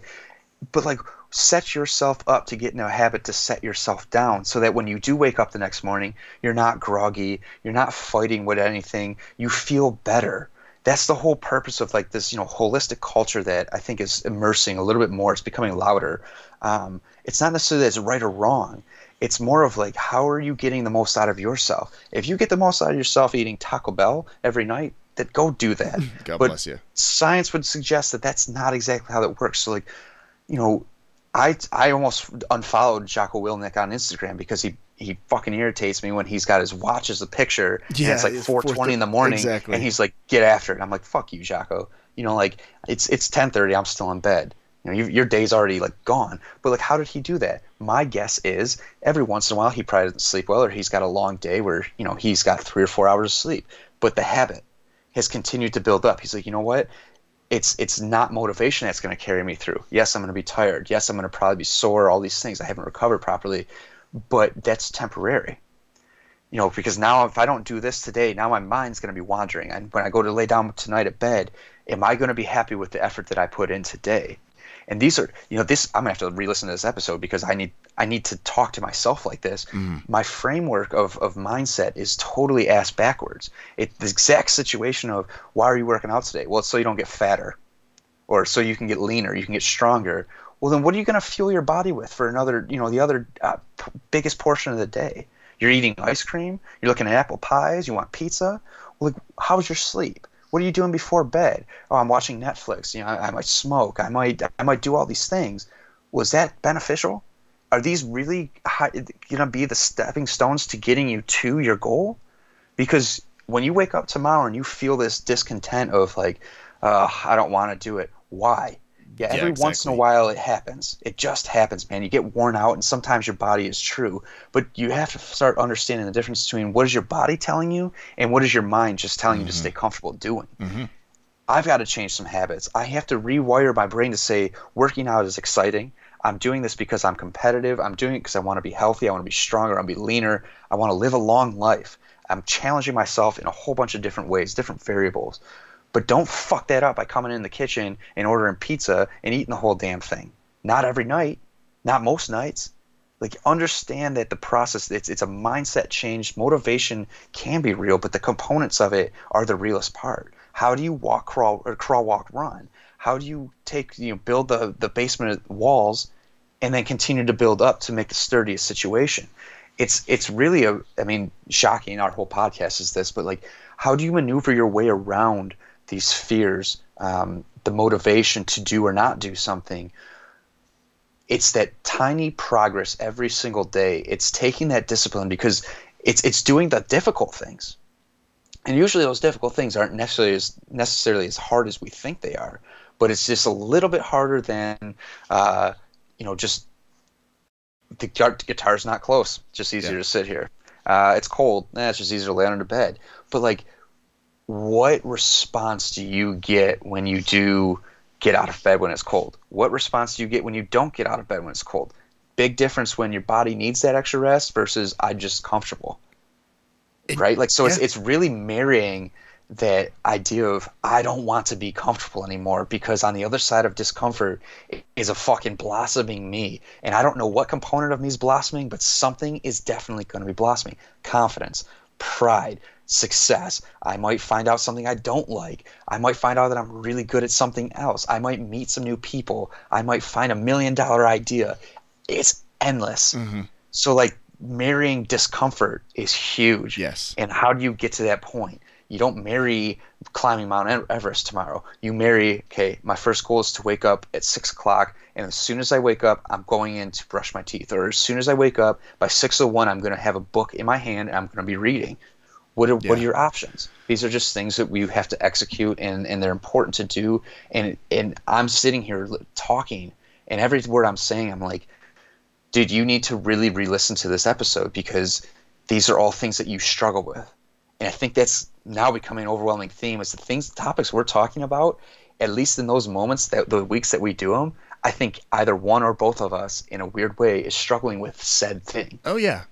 But like, set yourself up to get in a habit to set yourself down, so that when you do wake up the next morning, you're not groggy, you're not fighting with anything, you feel better. That's the whole purpose of like this, you know, holistic culture that I think is immersing a little bit more. It's becoming louder. Um, it's not necessarily that it's right or wrong. It's more of like, how are you getting the most out of yourself? If you get the most out of yourself eating Taco Bell every night, then go do that. God but bless you. Science would suggest that that's not exactly how that works. So like, you know, I I almost unfollowed Jocko Willink on Instagram because he, he fucking irritates me when he's got his watch as a picture. Yeah, and it's like four twenty in the morning, exactly. And he's like, get after it. I'm like, fuck you, Jocko. You know, like it's it's ten thirty. I'm still in bed. You know, you, your day's already like gone. But like, how did he do that? My guess is every once in a while he probably doesn't sleep well, or he's got a long day where, you know, he's got three or four hours of sleep. But the habit has continued to build up. He's like, you know what? It's it's not motivation that's going to carry me through. Yes, I'm going to be tired. Yes, I'm going to probably be sore, all these things. I haven't recovered properly. But that's temporary. You know, because now if I don't do this today, now my mind's going to be wandering. And when I go to lay down tonight at bed, am I going to be happy with the effort that I put in today? And these are, you know, this I'm going to have to re-listen to this episode because I need I need to talk to myself like this. Mm. My framework of, of mindset is totally ass backwards. It's the exact situation of, why are you working out today? Well, it's so you don't get fatter, or so you can get leaner, you can get stronger. Well, then what are you going to fuel your body with for another, you know, the other uh, p- biggest portion of the day? You're eating ice cream. You're looking at apple pies. You want pizza. Well, like, how's your sleep? What are you doing before bed? Oh, I'm watching Netflix. You know, I, I might smoke. I might, I might do all these things. Was that beneficial? Are these really going to be the stepping stones to getting you to your goal? Because when you wake up tomorrow and you feel this discontent of like, uh, I don't want to do it. Why? Yeah, every yeah, exactly. once in a while it happens. It just happens, man. You get worn out, and sometimes your body is true. But you have to start understanding the difference between what is your body telling you and what is your mind just telling mm-hmm. you to stay comfortable doing. Mm-hmm. I've got to change some habits. I have to rewire my brain to say, working out is exciting. I'm doing this because I'm competitive. I'm doing it because I want to be healthy. I want to be stronger. I want to be leaner. I want to live a long life. I'm challenging myself in a whole bunch of different ways, different variables. But don't fuck that up by coming in the kitchen and ordering pizza and eating the whole damn thing. Not every night, not most nights. Like, understand that the process, it's it's a mindset change. Motivation can be real, but the components of it are the realest part. How do you walk, crawl, or crawl, walk, run? How do you take, you know, build the, the basement walls and then continue to build up to make the sturdiest situation? It's it's really, a, I mean, shocking. Our whole podcast is this, but like, how do you maneuver your way around these fears, um, the motivation to do or not do something? It's that tiny progress every single day. It's taking that discipline, because it's it's doing the difficult things. And usually those difficult things aren't necessarily as, necessarily as hard as we think they are, but it's just a little bit harder than, uh, you know, just the guitar's not close. It's just easier yeah. to sit here. Uh, it's cold. Nah, it's just easier to lay under the bed. But like, what response do you get when you do get out of bed when it's cold? What response do you get when you don't get out of bed when it's cold? Big difference when your body needs that extra rest versus I'm just comfortable, it, right? Like, so yeah. it's it's really marrying that idea of I don't want to be comfortable anymore, because on the other side of discomfort is a fucking blossoming me. And I don't know what component of me is blossoming, but something is definitely going to be blossoming. Confidence, pride, success. I might find out something I don't like. I might find out that I'm really good at something else. I might meet some new people. I might find a million dollar idea. It's endless. Mm-hmm. So like, marrying discomfort is huge. Yes. And how do you get to that point? You don't marry climbing Mount Everest tomorrow. You marry, okay, my first goal is to wake up at six o'clock, and as soon as I wake up, I'm going in to brush my teeth. Or as soon as I wake up, by six oh one, I'm going to have a book in my hand and I'm going to be reading. What are, yeah. what are your options? These are just things that we have to execute, and, and they're important to do. And and I'm sitting here talking, and every word I'm saying, I'm like, dude, you need to really re-listen to this episode, because these are all things that you struggle with. And I think that's now becoming an overwhelming theme, is the things, the topics we're talking about, at least in those moments, that the weeks that we do them, I think either one or both of us in a weird way is struggling with said thing. Oh, yeah.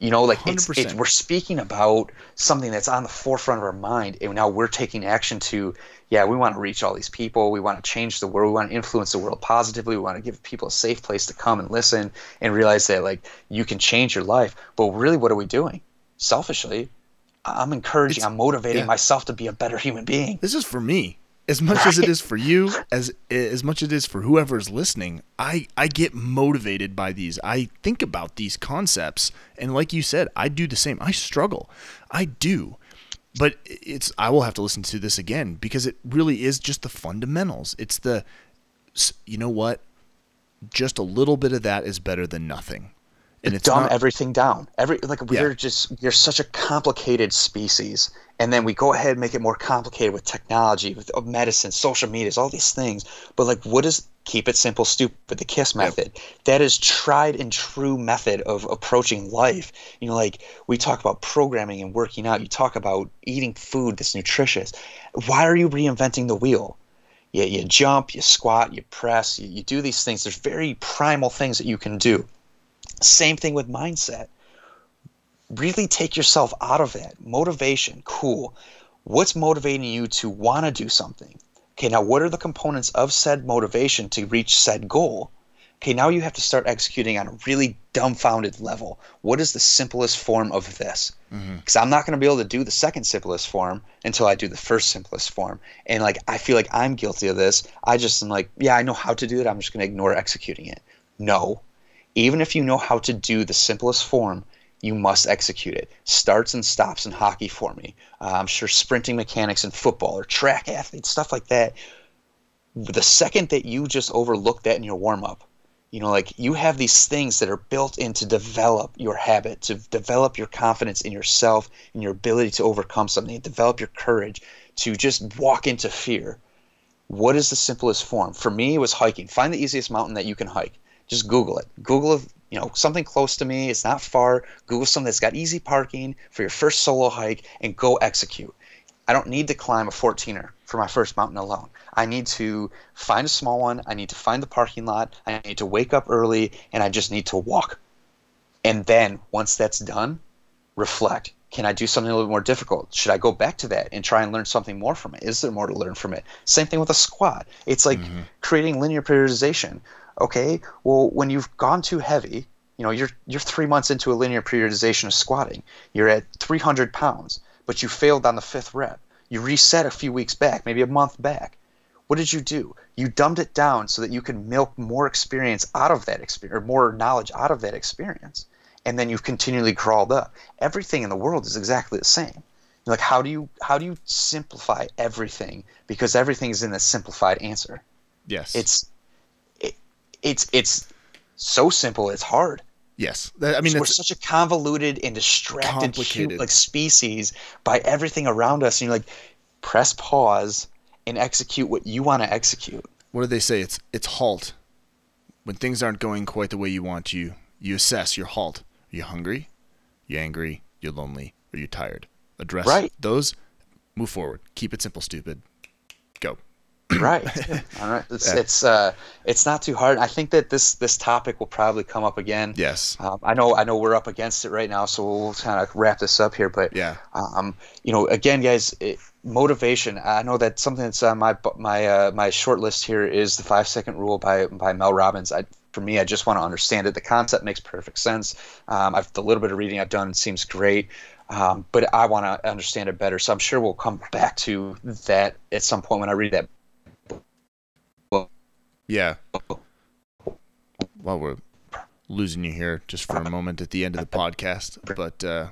You know, like it's, it's we're speaking about something that's on the forefront of our mind, and now we're taking action to, yeah, we want to reach all these people. We want to change the world. We want to influence the world positively. We want to give people a safe place to come and listen and realize that, like, you can change your life. But really, what are we doing? Selfishly, I'm encouraging, it's, I'm motivating yeah. myself to be a better human being. This is for me. As much right? as it is for you, as as much as it is for whoever is listening, I, I get motivated by these. I think about these concepts, and like you said, I do the same. I struggle. I do. But it's I will have to listen to this again, because it really is just the fundamentals. It's the, you know what? Just a little bit of that is better than nothing. And it's dumb not, everything down. Every like we're yeah. just you're such a complicated species, and then we go ahead and make it more complicated with technology, with medicine, social media, all these things. But like, what is keep it simple, stupid? The KISS method. Yep. That is tried and true method of approaching life. You know, like we talk about programming and working out. You talk about eating food that's nutritious. Why are you reinventing the wheel? Yeah, you, you jump, you squat, you press, you, you do these things. There's very primal things that you can do. Same thing with mindset. Really take yourself out of that. Motivation, cool. What's motivating you to want to do something? Okay, now what are the components of said motivation to reach said goal? Okay, now you have to start executing on a really dumbfounded level. What is the simplest form of this? Mm-hmm. Because I'm not going to be able to do the second simplest form until I do the first simplest form. And like, I feel like I'm guilty of this. I just am like, yeah, I know how to do it. I'm just going to ignore executing it. No. Even if you know how to do the simplest form, you must execute it. Starts and stops in hockey for me. Uh, I'm sure sprinting mechanics in football or track athletes, stuff like that. The second that you just overlook that in your warm-up, you know, like you have these things that are built in to develop your habit, to develop your confidence in yourself and your ability to overcome something, develop your courage, to just walk into fear. What is the simplest form? For me, it was hiking. Find the easiest mountain that you can hike. Just Google it. Google, you know, something close to me. It's not far. Google something that's got easy parking for your first solo hike and go execute. I don't need to climb a fourteener for my first mountain alone. I need to find a small one. I need to find the parking lot. I need to wake up early, and I just need to walk. And then once that's done, reflect. Can I do something a little more difficult? Should I go back to that and try and learn something more from it? Is there more to learn from it? Same thing with a squat. It's like mm-hmm. creating linear periodization. Okay, well, when you've gone too heavy, You know, you're you're three months into a linear periodization of squatting. You're at three hundred pounds, but you failed on the fifth rep. You reset a few weeks back, maybe a month back. What did you do? You dumbed it down so that you can milk more experience out of that experience, or more knowledge out of that experience, and then you've continually crawled up. Everything in the world is exactly the same. You're like, how do you how do you simplify everything? Because everything is in the simplified answer. Yes, it's it, it's it's so simple. It's hard. Yes, I mean, so we're such a convoluted and distracted cute, like species by everything around us. And you're like, press pause and execute what you want to execute. What do they say? It's it's halt. When things aren't going quite the way you want, you you assess your halt. Are you hungry? Are you angry? Are you lonely? Are you tired? Address right. those. Move forward. Keep it simple, stupid. Go. Right. All right. It's yeah. it's uh it's not too hard. I think that this this topic will probably come up again. Yes. Um, I know I know we're up against it right now, so we'll kind of wrap this up here. But yeah. Um, you know, again, guys, it, motivation. I know that something that's on my my uh, my short list here is the five second rule by by Mel Robbins. I for me, I just want to understand it. The concept makes perfect sense. Um, I've the little bit of reading I've done seems great. Um, but I want to understand it better. So I'm sure we'll come back to that at some point when I read that. Yeah. Well, we're losing you here just for a moment at the end of the podcast, but uh,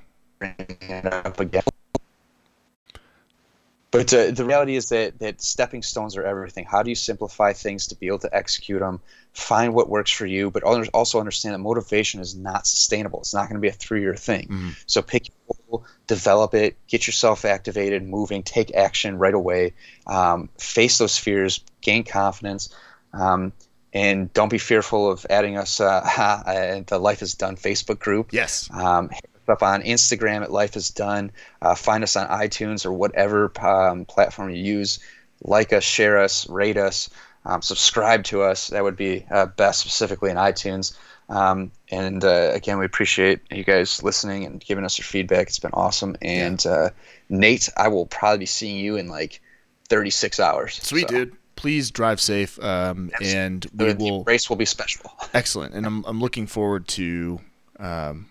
but uh, the reality is that that stepping stones are everything. How do you simplify things to be able to execute them? Find what works for you, but also understand that motivation is not sustainable. It's not going to be a three-year thing. Mm-hmm. So pick your goal, develop it, get yourself activated, moving, take action right away, um, face those fears, gain confidence. Um, and don't be fearful of adding us uh, the Life is Done Facebook group. Yes. Um, hit us up on Instagram at Life is Done. Uh, find us on iTunes or whatever um, platform you use. Like us, share us, rate us, um, subscribe to us. That would be uh, best specifically in iTunes. Um, and uh, again, we appreciate you guys listening and giving us your feedback. It's been awesome. And yeah. uh, Nate, I will probably be seeing you in like thirty-six hours. Sweet, so. Dude. Please drive safe, um, and we the will. Race will be special. Excellent, and I'm I'm looking forward to um,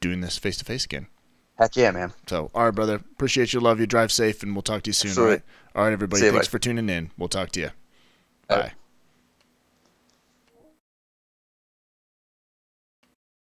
doing this face to face again. Heck yeah, man! So, all right, brother, appreciate you, love you, drive safe, and we'll talk to you soon. All right, all right, everybody, thanks for tuning in. We'll talk to you. Bye.